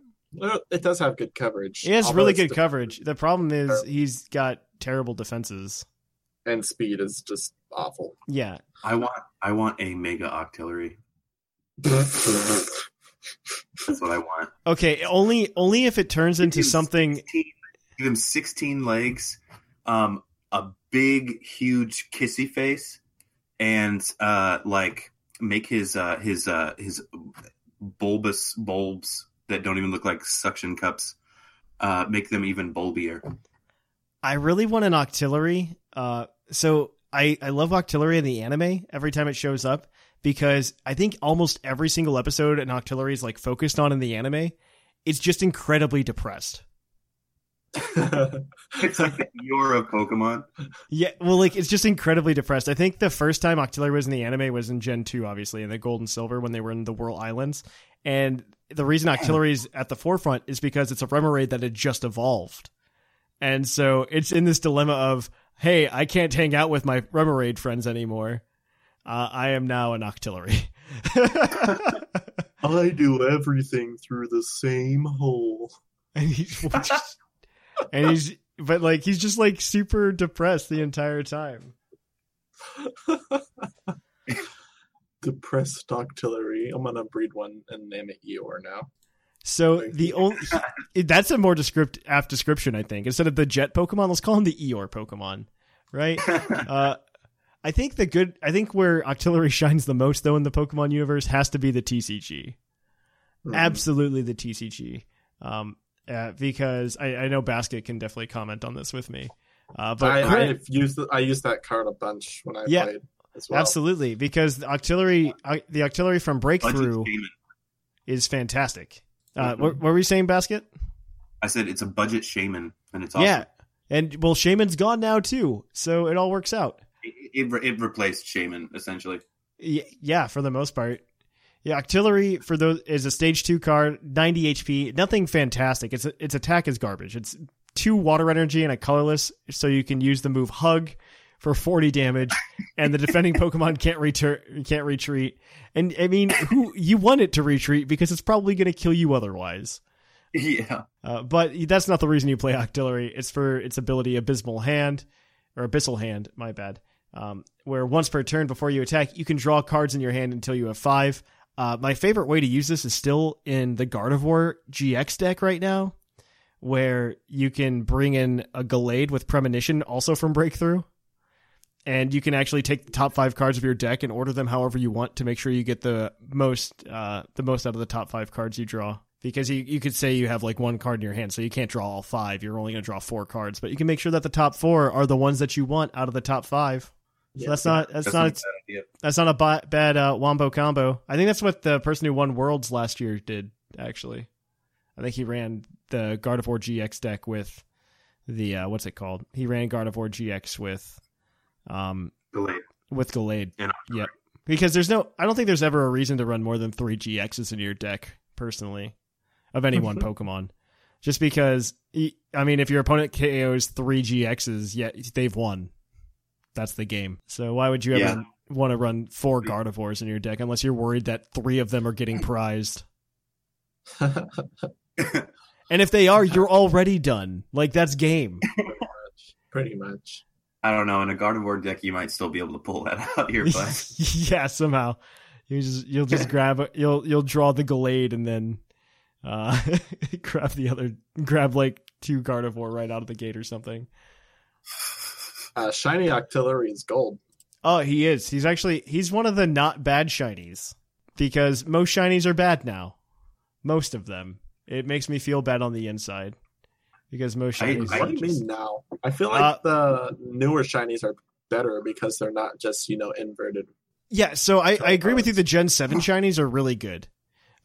It does have good coverage. It has really good coverage. The problem is he's got terrible defenses. And speed is just awful. Yeah. I want I want a Mega Octillery. That's what I want. Okay, only only if it turns into something... sixteen, give him sixteen legs, um, a big, huge kissy face, and uh, like make his uh, his uh, his bulbous bulbs... that don't even look like suction cups, uh, make them even bulbier. I really want an Octillery. Uh, so I, I love Octillery in the anime every time it shows up because I think almost every single episode an Octillery is like focused on in the anime. It's just incredibly depressed. It's like the Eeyore of Pokemon. Yeah, well, like it's just incredibly depressed. I think the first time Octillery was in the anime was in Gen two, obviously, in the Gold and Silver when they were in the Whirl Islands. And the reason Octillery's at the forefront is because it's a Remoraid that had just evolved. And so it's in this dilemma of, hey, I can't hang out with my Remoraid friends anymore. Uh, I am now an Octillery. I do everything through the same hole. And he's, and he's, but like, he's just like super depressed the entire time. Depressed Octillery. I'm gonna breed one and name it Eeyore now. So the only that's a more descript apt description, I think. Instead of the Jet Pokemon, let's call him the Eeyore Pokemon, right? uh, I think the good. I think where Octillery shines the most, though, in the Pokemon universe, has to be the T C G. Mm-hmm. Absolutely, the T C G. Um, uh, because I, I know Basket can definitely comment on this with me. Uh, but I, her, I've used I used that card a bunch when I yeah. played. Well. Absolutely, because the Octillery, uh, the Octillery from Breakthrough is fantastic. Uh, mm-hmm. What, what were you saying, Basket? I said it's a budget Shaman, and it's awesome. Yeah, and well, Shaman's gone now too, so it all works out. It, it, it replaced Shaman, essentially. Yeah, for the most part. Yeah, Octillery for those is a stage two card, ninety H P, nothing fantastic. Its its attack is garbage. It's two water energy and a colorless, so you can use the move Hug for forty damage, and the defending Pokemon can't return, can't retreat. And I mean, who you want it to retreat because it's probably going to kill you otherwise. Yeah, uh, but that's not the reason you play Octillery. It's for its ability Abysmal Hand, or Abyssal Hand. My bad. Um, where once per turn before you attack, you can draw cards in your hand until you have five. Uh, my favorite way to use this is still in the Gardevoir G X deck right now, where you can bring in a Gallade with Premonition, also from Breakthrough, and you can actually take the top five cards of your deck and order them however you want to make sure you get the most uh, the most out of the top five cards you draw. Because you, you could say you have like one card in your hand, so you can't draw all five. You're only going to draw four cards, but you can make sure that the top four are the ones that you want out of the top five. So yeah, that's not that's, that's not, not a bad that's not a bi- bad uh, wombo combo. I think that's what the person who won Worlds last year did. Actually, I think he ran the Gardevoir G X deck with the uh, what's it called? He ran Gardevoir G X with um Gallade. with Gallade. Yeah, yep. Because there's no, I don't think there's ever a reason to run more than three G Xs in your deck personally of any one Pokemon. Just because, I mean, if your opponent K Os three G Xs, yeah, they've won. That's the game. So why would you ever yeah. want to run four Gardevoirs in your deck unless you're worried that three of them are getting prized? And if they are, you're already done. Like, that's game. Pretty much. Pretty much. I don't know. In a Gardevoir deck, you might still be able to pull that out here, but yeah, somehow you just you'll just grab a, you'll you'll draw the Gallade and then uh, grab the other grab like two Gardevoir right out of the gate or something. Uh, shiny Octillery is gold. Oh, he is. He's actually, he's one of the not bad shinies because most shinies are bad now. Most of them. It makes me feel bad on the inside because most shinies. I, I, what do you mean now? I feel like uh, the newer shinies are better because they're not just, you know, inverted. Yeah. So I, I agree with you. The Gen seven shinies are really good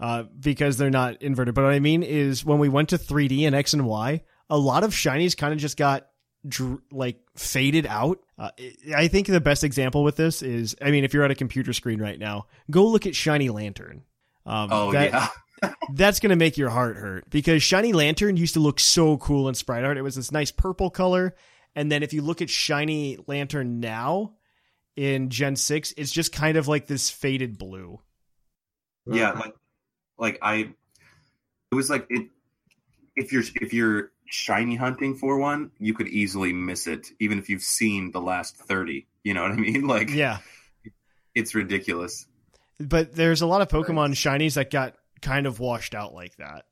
uh, because they're not inverted. But what I mean is when we went to three D and X and Y, a lot of shinies kind of just got like faded out. Uh, I think the best example with this is, I mean, if you're at a computer screen right now, go look at Shiny Lantern. Um, oh, that, yeah. That's going to make your heart hurt because Shiny Lantern used to look so cool in sprite art. It was this nice purple color. And then if you look at Shiny Lantern now in Gen six, it's just kind of like this faded blue. Yeah. Like, like I, it was like, it, if you're, if you're, shiny hunting for one, you could easily miss it even if you've seen the last thirty. You know what I mean? Like, yeah, it's ridiculous. But there's a lot of Pokemon right. shinies that got kind of washed out like that,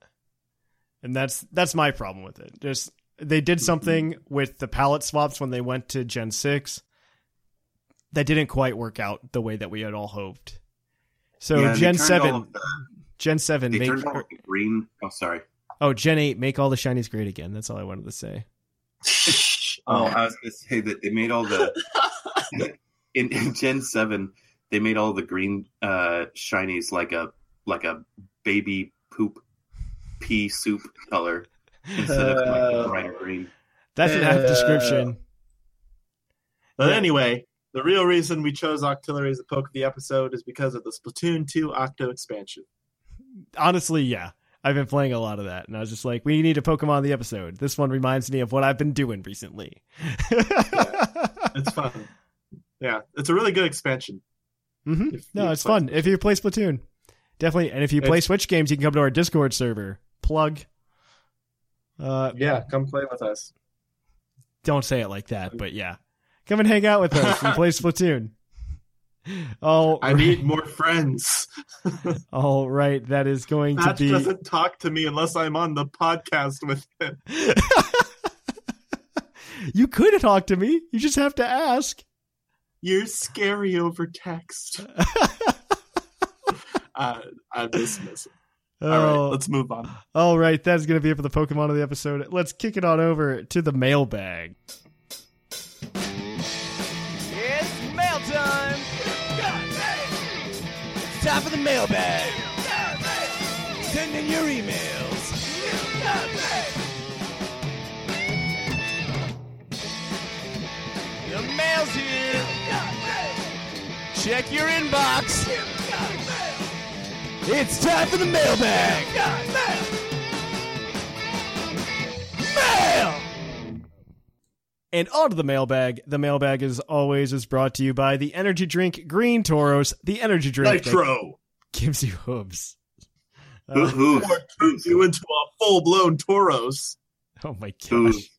and that's that's my problem with it. Just they did something with the palette swaps when they went to Gen six that didn't quite work out the way that we had all hoped. So yeah, Gen seven the, Gen seven they make, turned all the green oh sorry Oh, Gen eight, make all the shinies great again. That's all I wanted to say. Oh, I was going to say that they made all the... in, in Gen seven, they made all the green uh, shinies like a like a baby poop pea soup color instead uh, of like brighter green. That's an apt uh, description. But yeah. Anyway, the real reason we chose Octillery as the poke of the episode is because of the Splatoon two Octo expansion. Honestly, yeah. I've been playing a lot of that, and I was just like, we need a Pokemon of the episode. This one reminds me of what I've been doing recently. Yeah, it's fun. Yeah, it's a really good expansion. Mm-hmm. No, it's fun. Splatoon. If you play Splatoon, definitely. And if you play it's... Switch games, you can come to our Discord server. Plug. Uh, yeah, come play with us. Don't say it like that, but yeah. Come and hang out with us and play Splatoon. Oh, I right. need more friends. All right, that is going Thatch to be. Doesn't talk to me unless I'm on the podcast with him. You could talk to me. You just have to ask. You're scary over text. uh, I'm dismissing. Oh. All right, let's move on. All right, that's going to be it for the Pokemon of the episode. Let's kick it on over to the mailbag. It's mail time. Time for the mailbag. Send in your emails. Your mail's here. Check your inbox. It's time for the mailbag. Mail! And onto the mailbag. The mailbag, as always, is brought to you by the energy drink Green Tauros. The energy drink Nitro gives you hooves. Uh, turns you into a full-blown Tauros. Oh my gosh.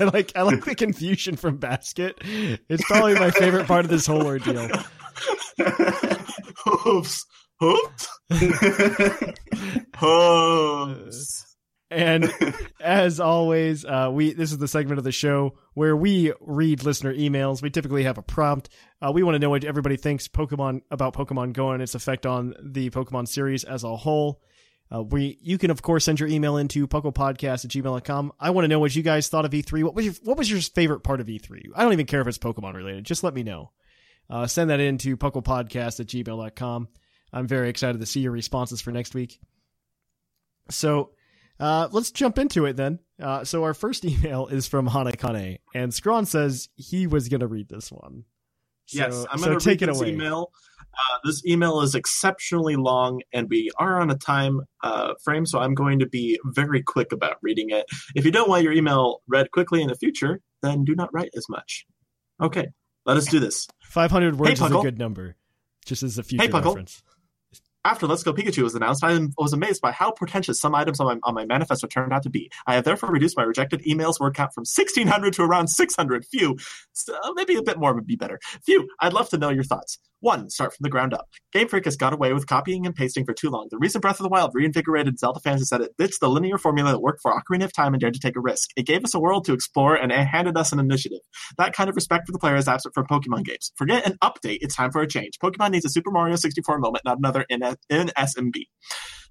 I like I like the confusion from Basket. It's probably my favorite part of this whole ordeal. Hoops. Hoops. Hoops. And as always, uh, we this is the segment of the show where we read listener emails. We typically have a prompt. Uh, we want to know what everybody thinks Pokemon about Pokemon Go and its effect on the Pokemon series as a whole. Uh, we you can of course send your email into pucklepodcast at gmail dot com. I want to know what you guys thought of E three. What was your what was your favorite part of E three? I don't even care if it's Pokemon related. Just let me know. Uh, send that in to pucklepodcast at gmail dot com. I'm very excited to see your responses for next week. So uh, let's jump into it then. Uh, so our first email is from Hanakane, and Scron says he was going to read this one. So, yes, I'm going to so read this away. email. Uh, this email is exceptionally long, and we are on a time uh, frame, so I'm going to be very quick about reading it. If you don't want your email read quickly in the future, then do not write as much. Okay, let us do this. five hundred words hey, is a good number, just as a future hey, reference. After Let's Go Pikachu was announced, I was amazed by how pretentious some items on my, on my manifesto turned out to be. I have therefore reduced my rejected emails word count from sixteen hundred to around six hundred. Phew. So maybe a bit more would be better. Phew. I'd love to know your thoughts. One, start from the ground up. Game Freak has got away with copying and pasting for too long. The recent Breath of the Wild reinvigorated Zelda fans and said it ditched the linear formula that worked for Ocarina of Time and dared to take a risk. It gave us a world to explore and it handed us an initiative. That kind of respect for the player is absent from Pokemon games. Forget an update. It's time for a change. Pokemon needs a Super Mario sixty-four moment, not another N S M B.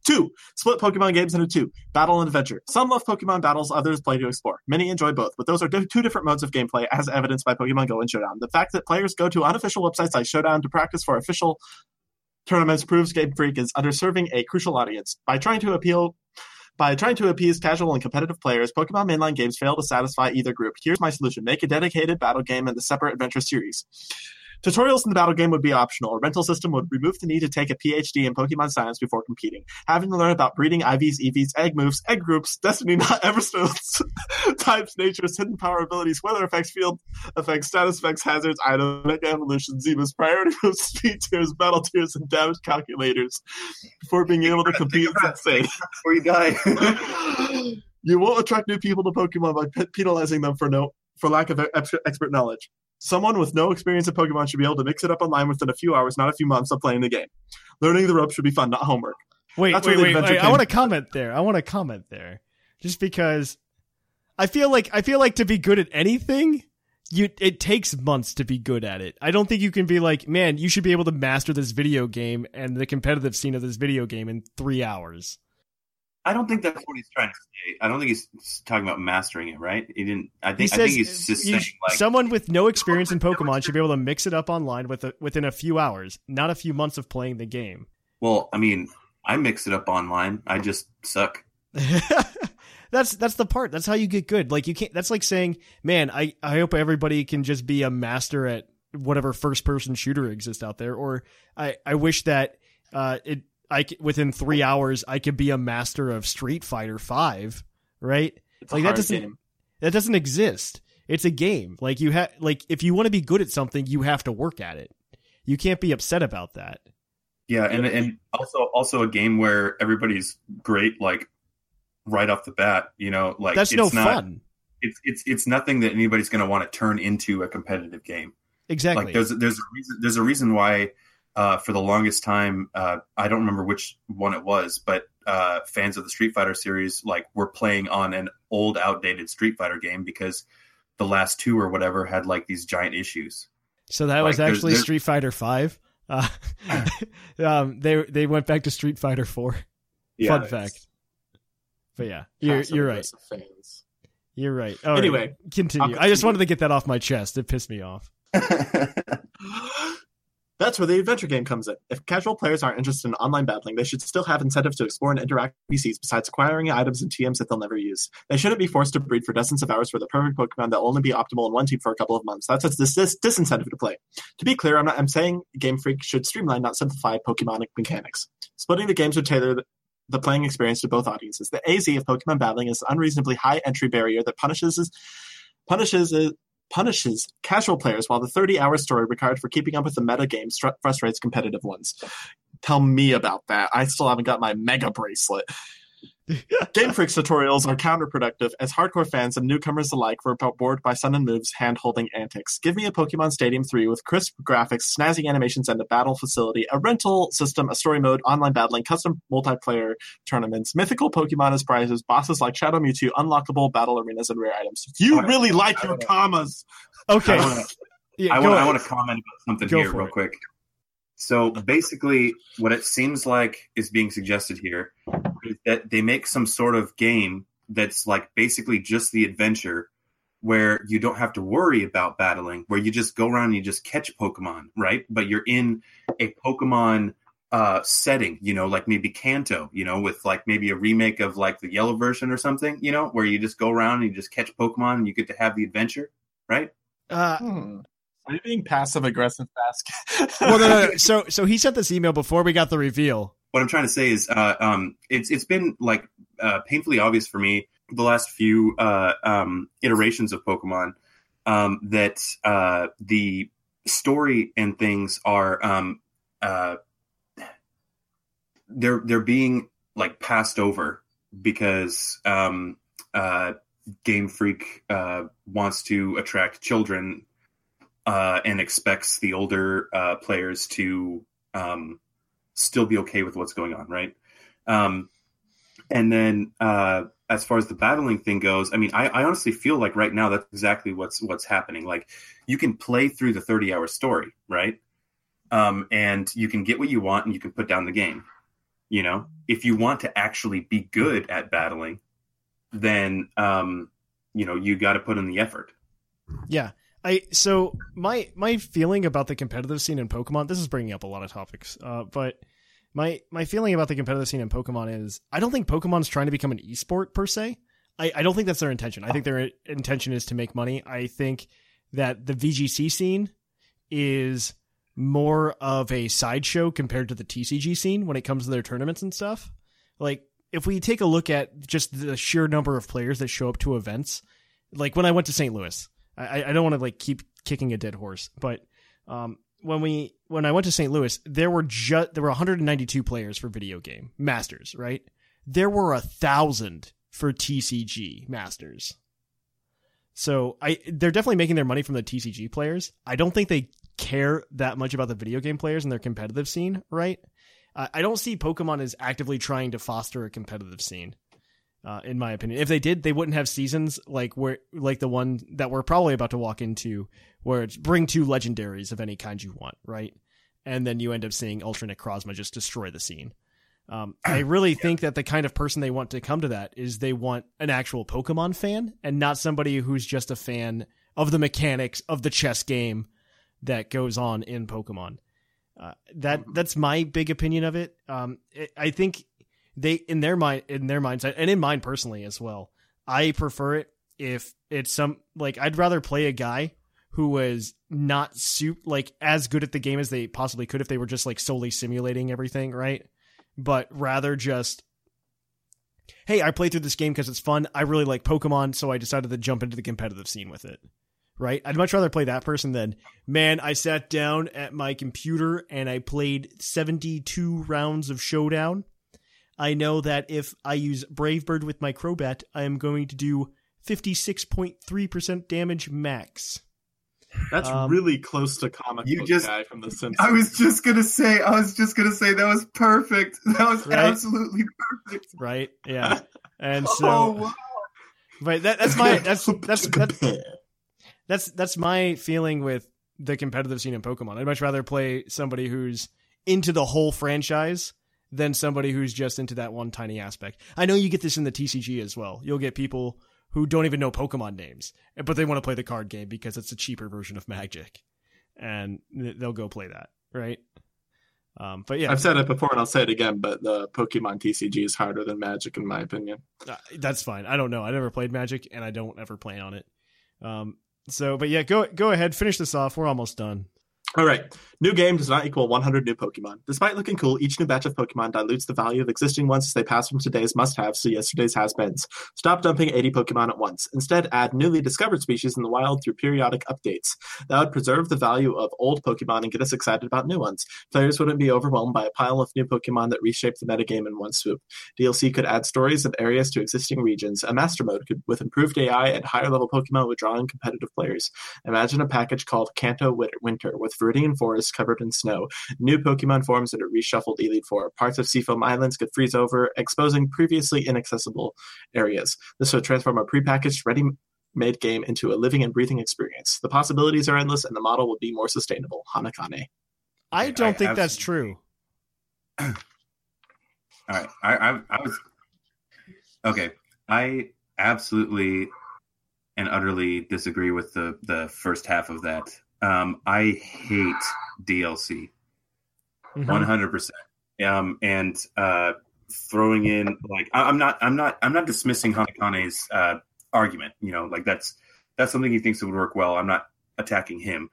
Two, split Pokemon games into two, battle and adventure. Some love Pokemon battles, others play to explore. Many enjoy both, but those are two different modes of gameplay, as evidenced by Pokemon Go and Showdown. The fact that players go to unofficial websites like Showdown to practice for official tournaments proves Game Freak is underserving a crucial audience. By trying to appeal... By trying to appease casual and competitive players, Pokemon mainline games fail to satisfy either group. Here's my solution. Make a dedicated battle game and a separate adventure series. Tutorials in the battle game would be optional. A rental system would remove the need to take a P H D in Pokemon science before competing. Having to learn about breeding I Vs, E Vs, egg moves, egg groups, destiny not everstones, types, natures, hidden power abilities, weather effects, field effects, status effects, hazards, item, mega evolutions, Zebas, priority moves, speed tiers, battle tiers, and damage calculators before being able to compete is insane. Before you die. You won't attract new people to Pokemon by pe- penalizing them for no for lack of extra expert knowledge. Someone with no experience in Pokemon should be able to mix it up online within a few hours, not a few months of playing the game. Learning the ropes should be fun, not homework. Wait, That's wait, wait, wait. I want to comment there. I want to comment there. Just because I feel like I feel like to be good at anything, you it takes months to be good at it. I don't think you can be like, man, you should be able to master this video game and the competitive scene of this video game in three hours. I don't think that's what he's trying to say. I don't think he's talking about mastering it, right? He didn't. I think. Says, I think he's just saying like someone with no experience in Pokemon should be able to mix it up online with a, within a few hours, not a few months of playing the game. Well, I mean, I mix it up online. I just suck. that's that's the part. That's how you get good. Like you can't. That's like saying, man, I I hope everybody can just be a master at whatever first person shooter exists out there. Or I I wish that uh it. I within three hours I could be a master of Street Fighter five, right? It's like that doesn't game. that doesn't exist. It's a game. Like you have, like if you want to be good at something, you have to work at it. You can't be upset about that. Yeah, and and also also a game where everybody's great, like right off the bat. You know, like that's it's no not, fun. It's it's it's nothing that anybody's going to want to turn into a competitive game. Exactly. Like there's there's a reason there's a reason why. Uh, for the longest time, uh, I don't remember which one it was, but uh, fans of the Street Fighter series like were playing on an old, outdated Street Fighter game because the last two or whatever had like these giant issues. So that like, was actually there's, there's... Street Fighter Five. Uh, um, they they went back to Street Fighter Four. Yeah, Fun it's... fact. But yeah, you're you're right. Fans. You're right. All anyway, right. Continue. continue. I just wanted to get that off my chest. It pissed me off. That's that's where the adventure game comes in. If casual players aren't interested in online battling, they should still have incentives to explore and interact with N P Cs besides acquiring items and T Ms that they'll never use. They shouldn't be forced to breed for dozens of hours for the perfect Pokemon that will only be optimal in one team for a couple of months. That's a dis- dis- disincentive to play. To be clear, I'm not, I'm saying Game Freak should streamline, not simplify, Pokemonic mechanics. Splitting the games would tailor the, the playing experience to both audiences. The A Z of Pokemon battling is an unreasonably high entry barrier that punishes punishes punishes casual players, while the thirty-hour story required for keeping up with the meta game stru- frustrates competitive ones. Tell me about that. I still haven't got my mega bracelet. Game Freak's tutorials are counterproductive, as hardcore fans and newcomers alike were bored by Sun and Moon's hand-holding antics. Give me a Pokemon Stadium three with crisp graphics, snazzy animations, and a battle facility, a rental system, a story mode, online battling, custom multiplayer tournaments, mythical Pokemon as prizes, bosses like Shadow Mewtwo, unlockable battle arenas, and rare items. You really like your commas! Okay. Yeah, I want to comment about something go here real it. quick. So basically, what it seems like is being suggested here is that they make some sort of game that's like basically just the adventure where you don't have to worry about battling, where you just go around and you just catch Pokemon, right? But you're in a Pokemon uh, setting, you know, like maybe Kanto, you know, with like maybe a remake of like the yellow version or something, you know, where you just go around and you just catch Pokemon and you get to have the adventure, right? Uh hmm. Are you being passive-aggressive, Basket? well, no, no, no. So, so he sent this email before we got the reveal. What I'm trying to say is uh, um, it's it's been like uh, painfully obvious for me the last few uh, um, iterations of Pokemon um, that uh, the story and things are um, uh, they're they're being like passed over because um, uh, Game Freak uh, wants to attract children. Uh, and expects the older uh, players to um, still be okay with what's going on, right? Um, and then uh, as far as the battling thing goes, I mean, I, I honestly feel like right now that's exactly what's what's happening. Like, you can play through the thirty-hour story, right? Um, and you can get what you want and you can put down the game, you know? If you want to actually be good at battling, then, um, you know, you got to put in the effort. Yeah. I, so my, my feeling about the competitive scene in Pokemon, this is bringing up a lot of topics, uh, but my, my feeling about the competitive scene in Pokemon is I don't think Pokemon's trying to become an esport per se. I, I don't think that's their intention. I think their intention is to make money. I think that the V G C scene is more of a sideshow compared to the T C G scene when it comes to their tournaments and stuff. Like, if we take a look at just the sheer number of players that show up to events, like when I went to Saint Louis, I, I don't want to like keep kicking a dead horse, but um, when we when I went to Saint Louis, there were ju- there were one hundred ninety-two players for video game masters, right? There were a thousand for T C G masters, so I they're definitely making their money from the T C G players. I don't think they care that much about the video game players and their competitive scene, right? Uh, I don't see Pokemon as actively trying to foster a competitive scene. Uh, in my opinion, if they did, they wouldn't have seasons like where, like the one that we're probably about to walk into, where it's bring two legendaries of any kind you want, right? And then you end up seeing Ultra Necrozma just destroy the scene. Um, I really yeah. think that the kind of person they want to come to that is they want an actual Pokemon fan and not somebody who's just a fan of the mechanics of the chess game that goes on in Pokemon. Uh, that that's my big opinion of it. Um, it I think. They in their mind, in their mindset, and in mine personally as well. I prefer it if it's some like I'd rather play a guy who was not super like as good at the game as they possibly could if they were just like solely simulating everything, right? But rather just, hey, I played through this game because it's fun. I really like Pokemon, so I decided to jump into the competitive scene with it, right? I'd much rather play that person than man. I sat down at my computer and I played seventy-two rounds of Showdown. I know that if I use Brave Bird with my Crobat, I am going to do fifty-six point three percent damage max. That's um, really close to comic book just, guy from The Simpsons. I was just going to say, I was just going to say that was perfect. That was right? absolutely perfect. Right. Yeah. And so oh, wow. Right, that, that's my that's that's, that's that's that's that's my feeling with the competitive scene in Pokemon. I'd much rather play somebody who's into the whole franchise than somebody who's just into that one tiny aspect. I know you get this in the T C G as well. You'll get people who don't even know Pokemon names, but they want to play the card game because it's a cheaper version of Magic, and they'll go play that, right? Um, but yeah, I've said it before and I'll say it again, but the Pokemon T C G is harder than Magic in my opinion. Uh, that's fine. I don't know. I never played Magic and I don't ever plan on it. Um, so, but yeah, go, go ahead, finish this off. We're almost done. All right. New game does not equal one hundred new Pokemon. Despite looking cool, each new batch of Pokemon dilutes the value of existing ones as they pass from today's must-haves to yesterday's has-beens. Stop dumping eighty Pokemon at once. Instead, add newly discovered species in the wild through periodic updates. That would preserve the value of old Pokemon and get us excited about new ones. Players wouldn't be overwhelmed by a pile of new Pokemon that reshape the metagame in one swoop. D L C could add stories and areas to existing regions. A Master Mode could, with improved A I and higher-level Pokemon, would draw in competitive players. Imagine a package called Kanto Winter, with Viridian forests covered in snow, new Pokemon forms and a reshuffled Elite Four. Parts of Seafoam Islands could freeze over, exposing previously inaccessible areas. This would transform a prepackaged, ready-made game into a living and breathing experience. The possibilities are endless, and the model will be more sustainable. Hanakane. I don't I, think I was, that's true. All right, I, I, I was okay. I absolutely and utterly disagree with the the first half of that. Um, I hate D L C, mm-hmm. one hundred percent. Um, and uh, throwing in like I, I'm not, I'm not, I'm not dismissing Hanakane's uh, argument. You know, like that's that's something he thinks would work well. I'm not attacking him.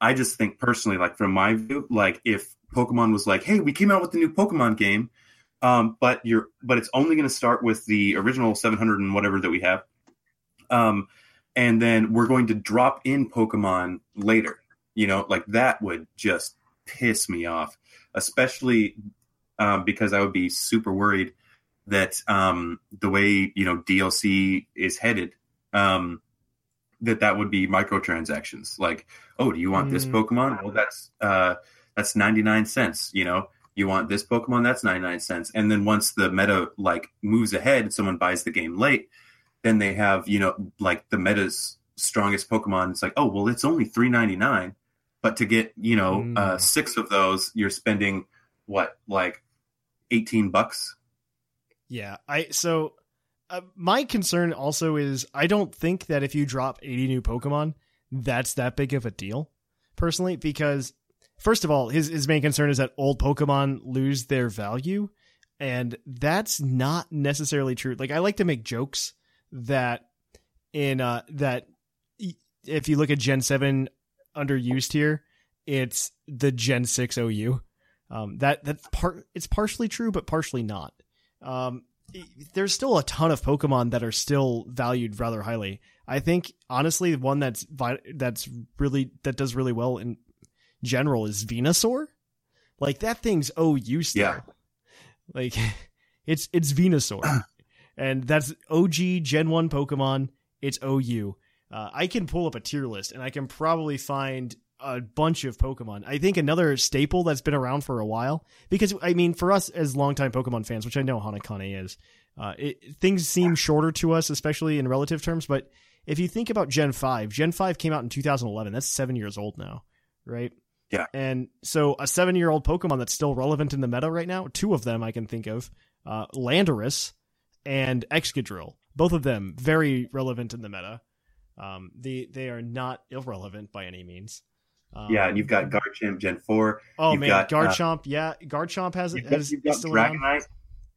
I just think personally, like from my view, like if Pokemon was like, hey, we came out with the new Pokemon game, um, but you're, but it's only going to start with the original seven hundred and whatever that we have. Um. And then we're going to drop in Pokemon later. You know, like that would just piss me off, especially um, because I would be super worried that um, the way, you know, D L C is headed, um, that that would be microtransactions. Like, oh, do you want mm. this Pokemon? Well, that's uh, that's ninety-nine cents, you know. You want this Pokemon? That's ninety-nine cents. And then once the meta, like, moves ahead, someone buys the game late, then they have, you know, like the meta's strongest Pokemon. It's like, oh, well, it's only three ninety-nine, but to get, you know, mm. uh, six of those, you're spending what, like eighteen bucks. Yeah, I so uh, my concern also is I don't think that if you drop eighty new Pokemon, that's that big of a deal, personally. Because first of all, his his main concern is that old Pokemon lose their value, and that's not necessarily true. Like I like to make jokes that in uh that if you look at Gen seven underused here, it's the Gen six O U. Um that that part it's partially true but partially not. Um there's still a ton of Pokemon that are still valued rather highly. I think honestly the one that's that's really that does really well in general is Venusaur. Like that thing's O U still. Yeah. Like it's it's Venusaur. And that's O G Gen one Pokemon. It's O U. Uh, I can pull up a tier list, and I can probably find a bunch of Pokemon. I think another staple that's been around for a while, because, I mean, for us as longtime Pokemon fans, which I know Hanakane is, uh, it, things seem shorter to us, especially in relative terms. But if you think about Gen five, Gen five came out in two thousand eleven. That's seven years old now, right? Yeah. And so a seven-year-old Pokemon that's still relevant in the meta right now, two of them I can think of, uh, Landorus and Excadrill, both of them very relevant in the meta. Um, they they are not irrelevant by any means. Um, yeah, and you've got Garchomp Gen four. Oh you've man, got, Garchomp. Uh, yeah, Garchomp has it. You've got Dragonite. Around.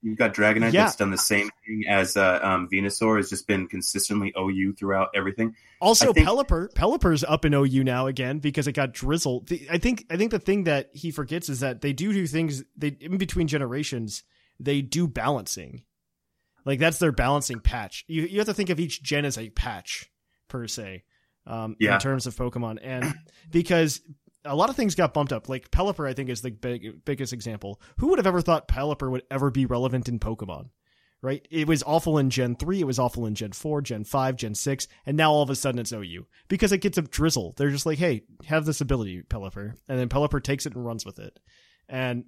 You've got Dragonite yeah. that's done the same thing as uh, um, Venusaur. Has just been consistently O U throughout everything. Also, think- Pelipper. Pelipper's up in O U now again because it got drizzled. I think I think the thing that he forgets is that they do do things. They in between generations they do balancing. Like that's their balancing patch. You you have to think of each gen as a patch per se, um, yeah. in terms of Pokemon, and because a lot of things got bumped up. Like Pelipper, I think is the big, biggest example. Who would have ever thought Pelipper would ever be relevant in Pokemon? Right? It was awful in Gen three. It was awful in Gen four, Gen five, Gen six, and now all of a sudden it's O U because it gets a drizzle. They're just like, hey, have this ability, Pelipper, and then Pelipper takes it and runs with it, and.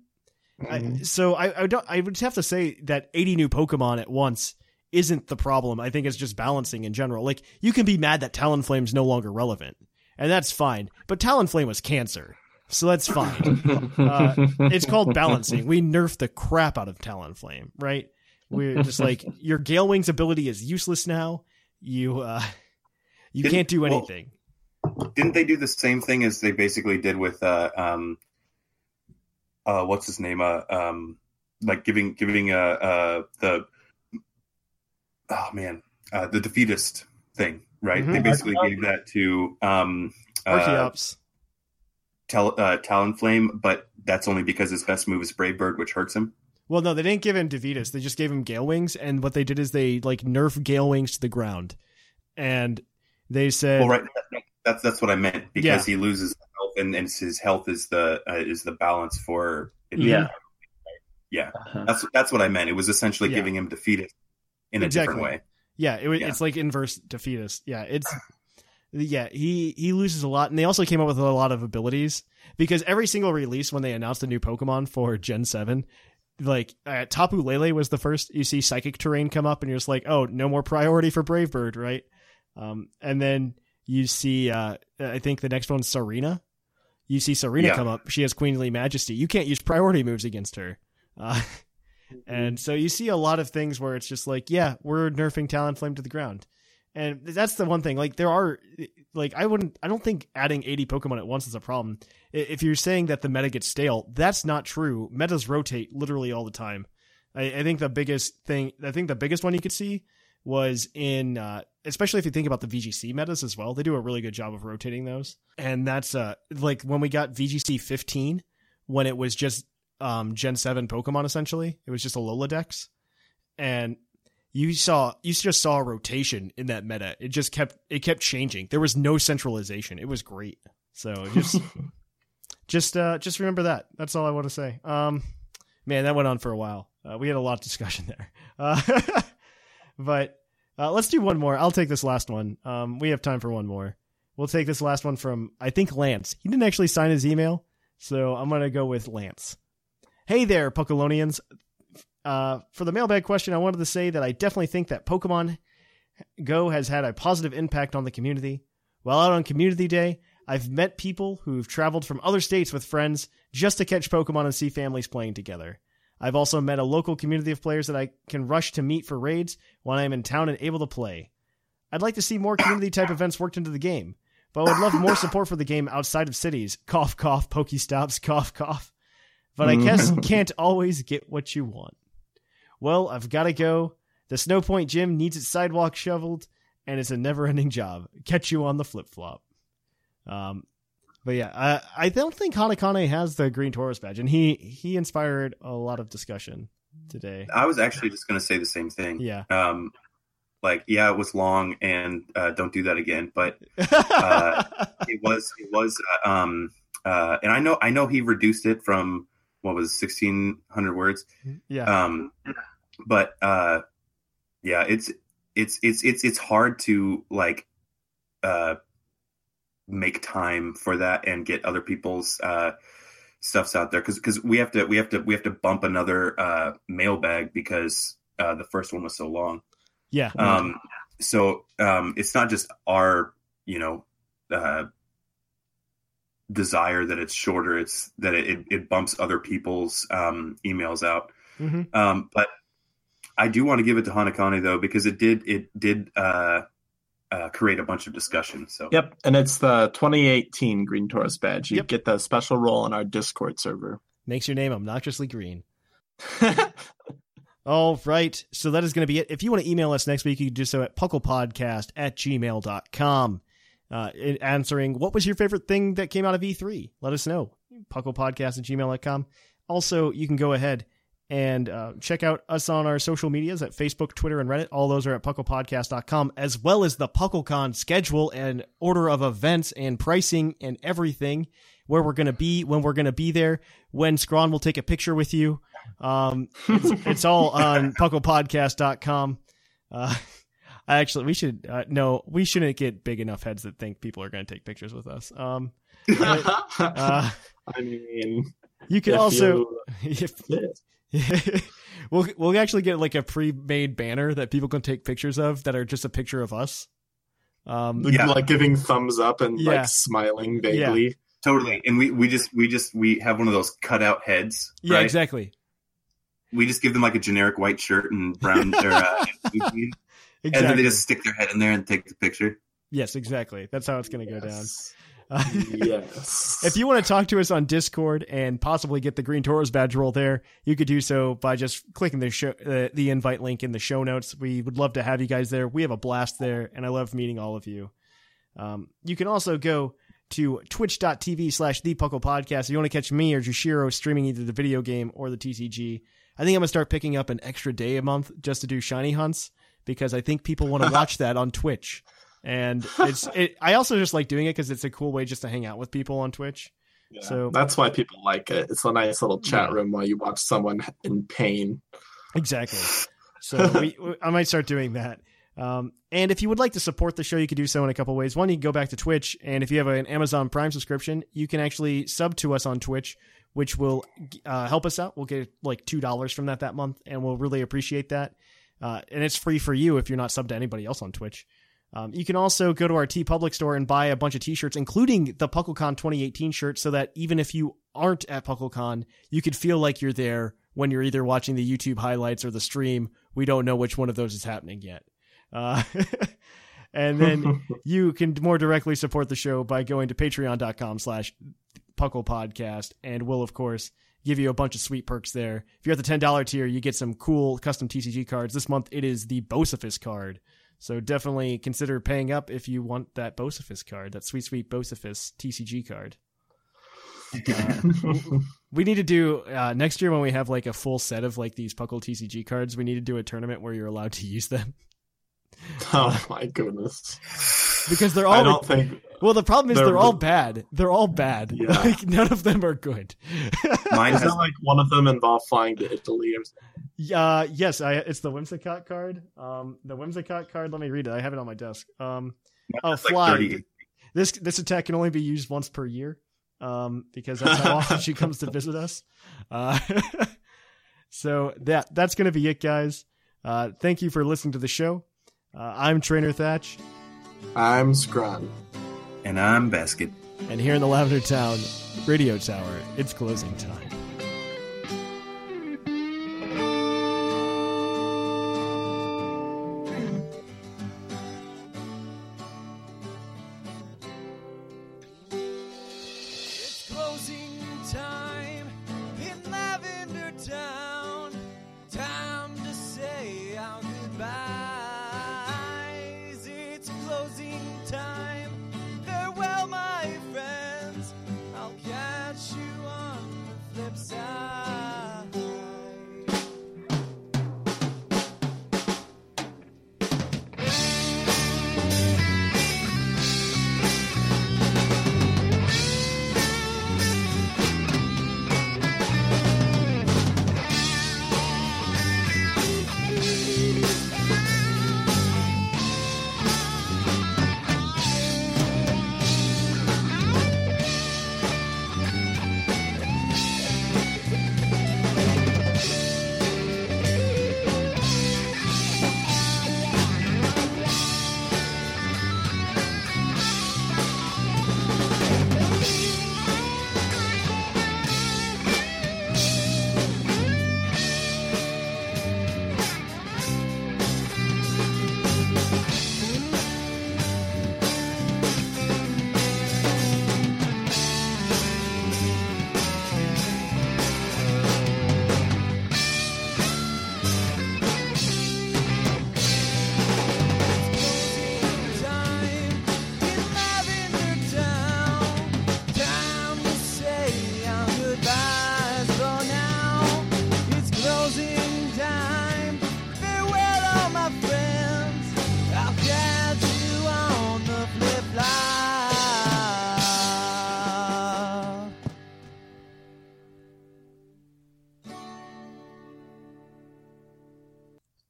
I, so I I, don't, I would have to say that eighty new Pokemon at once isn't the problem. I think it's just balancing in general. Like you can be mad that Talonflame's no longer relevant, and that's fine. But Talonflame was cancer, so that's fine. uh, it's called balancing. We nerfed the crap out of Talonflame, right? We're just like your Galewing's ability is useless now. You uh, you didn't, can't do anything. Well, didn't they do the same thing as they basically did with uh, um. uh, what's his name? Uh, um, like giving giving uh, uh, the oh man uh, the defeatist thing, right? Mm-hmm. They basically gave that to um, uh, Tal- uh, Talonflame, but that's only because his best move is Brave Bird, which hurts him. Well, no, they didn't give him Defeatus. They just gave him Gale Wings, and what they did is they like nerf Gale Wings to the ground, and they said, "Well, right, that's that's what I meant because yeah. he loses health, and, and his health is the uh, is the balance for it, yeah, right? yeah. Uh-huh. That's that's what I meant. It was essentially yeah. giving him Defeatus in a exactly. different way. Yeah, it was, yeah, it's like inverse Defeatus. Yeah, it's yeah he he loses a lot, and they also came up with a lot of abilities because every single release when they announced a new Pokemon for Gen seven. Like uh, Tapu Lele was the first you see Psychic Terrain come up, and you're just like, oh, no more priority for Brave Bird, right? Um, and then you see, uh, I think the next one's Serena. You see Serena yeah. come up. She has Queenly Majesty. You can't use priority moves against her. Uh, and so you see a lot of things where it's just like, yeah, we're nerfing Talonflame to the ground. And that's the one thing, like there are, like, I wouldn't, I don't think adding eighty Pokemon at once is a problem. If you're saying that the meta gets stale, that's not true. Metas rotate literally all the time. I, I think the biggest thing, I think the biggest one you could see was in, uh, especially if you think about the V G C metas as well, they do a really good job of rotating those. And that's uh, like when we got V G C fifteen, when it was just um, Gen seven Pokemon, essentially, it was just Alola Dex. And You saw, you just saw a rotation in that meta. It just kept, it kept changing. There was no centralization. It was great. So just, just, uh, just remember that. That's all I want to say. Um, man, that went on for a while. Uh, we had a lot of discussion there. Uh, but uh, let's do one more. I'll take this last one. Um, we have time for one more. We'll take this last one from, I think, Lance. He didn't actually sign his email, so I'm going to go with Lance. Hey there, Puckalonians. Uh, for the mailbag question, I wanted to say that I definitely think that Pokemon Go has had a positive impact on the community. While out on Community Day, I've met people who've traveled from other states with friends just to catch Pokemon and see families playing together. I've also met a local community of players that I can rush to meet for raids when I'm in town and able to play. I'd like to see more community-type events worked into the game, but I would love more support for the game outside of cities. Cough, cough, Pokestops, cough, cough. But I guess can't always get what you want. Well, I've got to go. The Snowpoint Gym needs its sidewalk shoveled, and it's a never-ending job. Catch you on the flip-flop. Um, but yeah, I, I don't think Hanakane has the Green Tauros badge, and he, he inspired a lot of discussion today. I was actually just going to say the same thing. Yeah. Um, like, yeah, it was long, and uh, don't do that again. But uh, it was it was, uh, um, uh, and I know I know he reduced it from. What was sixteen hundred words? Yeah. Um, but uh, yeah, it's it's it's it's it's hard to like uh, make time for that and get other people's uh, stuffs out there because because we have to we have to we have to bump another uh, mailbag because uh, the first one was so long. Yeah. Um. So um, it's not just our you know. Uh, desire that it's shorter, it's that it, it bumps other people's um emails out. Mm-hmm. um but I do want to give it to Hanakane though because it did it did uh uh create a bunch of discussion. So yep, and it's the twenty eighteen Green Tauros badge. You yep. get the special role in our Discord server. Makes your name obnoxiously green. All right, so that is going to be it. If you want to email us next week, you can do so at PucklePodcast at gmail dot com. Uh, answering what was your favorite thing that came out of E three? Let us know. PucklePodcast at gmail dot com. Also, you can go ahead and uh, check out us on our social medias at Facebook, Twitter, and Reddit. All those are at puckle podcast dot com, as well as the PuckleCon schedule and order of events and pricing and everything, where we're going to be, when we're going to be there, when Scron will take a picture with you. Um, it's, it's all on puckle podcast dot com. Uh, I actually, we should, uh, no, we shouldn't get big enough heads that think people are going to take pictures with us. Um, but, uh, I mean, you can also, if, if, we'll, we'll actually get like a pre-made banner that people can take pictures of that are just a picture of us. Um, yeah. Like giving thumbs up and yeah. like smiling vaguely. Yeah. Totally. And we, we just, we just, we have one of those cutout heads. Yeah, right? Exactly. We just give them like a generic white shirt and brown, or, uh, exactly. And then they just stick their head in there and take the picture. Yes, exactly. That's how it's going to go yes. down. Uh, yes. If you want to talk to us on Discord and possibly get the Green Tauros badge roll there, you could do so by just clicking the show, uh, the invite link in the show notes. We would love to have you guys there. We have a blast there, and I love meeting all of you. Um, you can also go to twitch.tv slash the Puckle Podcast if you want to catch me or Jushiro streaming either the video game or the T C G. I think I'm going to start picking up an extra day a month just to do shiny hunts, because I think people want to watch that on Twitch. And it's, it, I also just like doing it because it's a cool way just to hang out with people on Twitch. Yeah, so that's why people like it. It's a nice little chat yeah. room while you watch someone in pain. Exactly. So we, I might start doing that. Um, and if you would like to support the show, you could do so in a couple ways. One, you can go back to Twitch, and if you have an Amazon Prime subscription, you can actually sub to us on Twitch, which will uh, help us out. We'll get like two dollars from that that month, and we'll really appreciate that. Uh, and it's free for you if you're not subbed to anybody else on Twitch. Um, you can also go to our TeePublic store and buy a bunch of t-shirts, including the PuckleCon twenty eighteen shirt, so that even if you aren't at PuckleCon, you could feel like you're there when you're either watching the YouTube highlights or the stream. We don't know which one of those is happening yet. Uh, and then you can more directly support the show by going to patreon.com slash Puckle Podcast, and we'll, of course, give you a bunch of sweet perks there. If you're at the ten dollars tier, you get some cool custom T C G cards. This month, it is the Bocephus card. So definitely consider paying up if you want that Bocephus card, that sweet, sweet Bocephus T C G card. Uh, we need to do uh, next year when we have like a full set of like these Puckle T C G cards, we need to do a tournament where you're allowed to use them. Oh my goodness. Because they're all I don't think Well, the problem is they're, they're all bad. They're all bad. Yeah. Like none of them are good. Mine is like one of them involved flying to Italy or something. Yeah, uh, yes, I it's the Whimsicott card. Um the Whimsicott card, let me read it. I have it on my desk. Um oh like fly. thirty. This this attack can only be used once per year. Um because that's how often she comes to visit us. Uh so that that's gonna be it, guys. Uh thank you for listening to the show. Uh, I'm Trainer Thatch. I'm Scrum. And I'm Basket. And here in the Lavender Town Radio Tower, it's closing time. It's closing time in Lavender Town. Time to say our goodbye.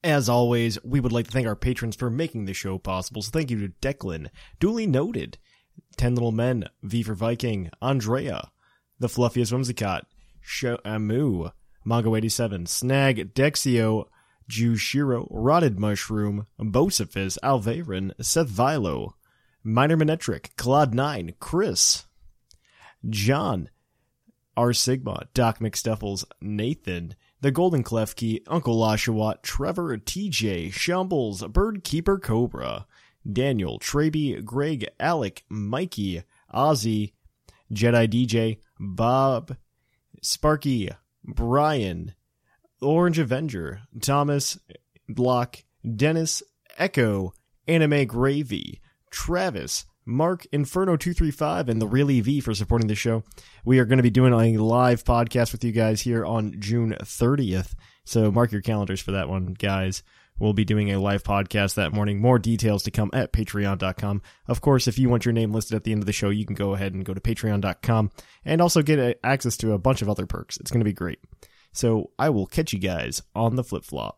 As always, we would like to thank our patrons for making the show possible. So thank you to Declan, Duly Noted, Ten Little Men, V for Viking, Andrea, The Fluffiest Whimsicott, Shamu, Mongo eighty-seven, Snag, Dexio, Jushiro, Rotted Mushroom, Bocephus, Alvarin, Seth Vilo, Minor Manetric, Claude nine, Chris, John, R Sigma, Doc McStuffles, Nathan, The Golden Klefki, Uncle Lashawat, Trevor, T J, Shambles, Bird Keeper Cobra, Daniel, Traby, Greg, Alec, Mikey, Ozzy, Jedi D J, Bob, Sparky, Brian, Orange Avenger, Thomas, Block, Dennis, Echo, Anime Gravy, Travis, Mark, Inferno two three five, and The Real E V for supporting the show. We are going to be doing a live podcast with you guys here on June thirtieth, so mark your calendars for that one, guys. We'll be doing a live podcast that morning. More details to come at patreon dot com. Of course, if you want your name listed at the end of the show, you can go ahead and go to patreon dot com and also get access to a bunch of other perks. It's going to be great. So I will catch you guys on the flip-flop.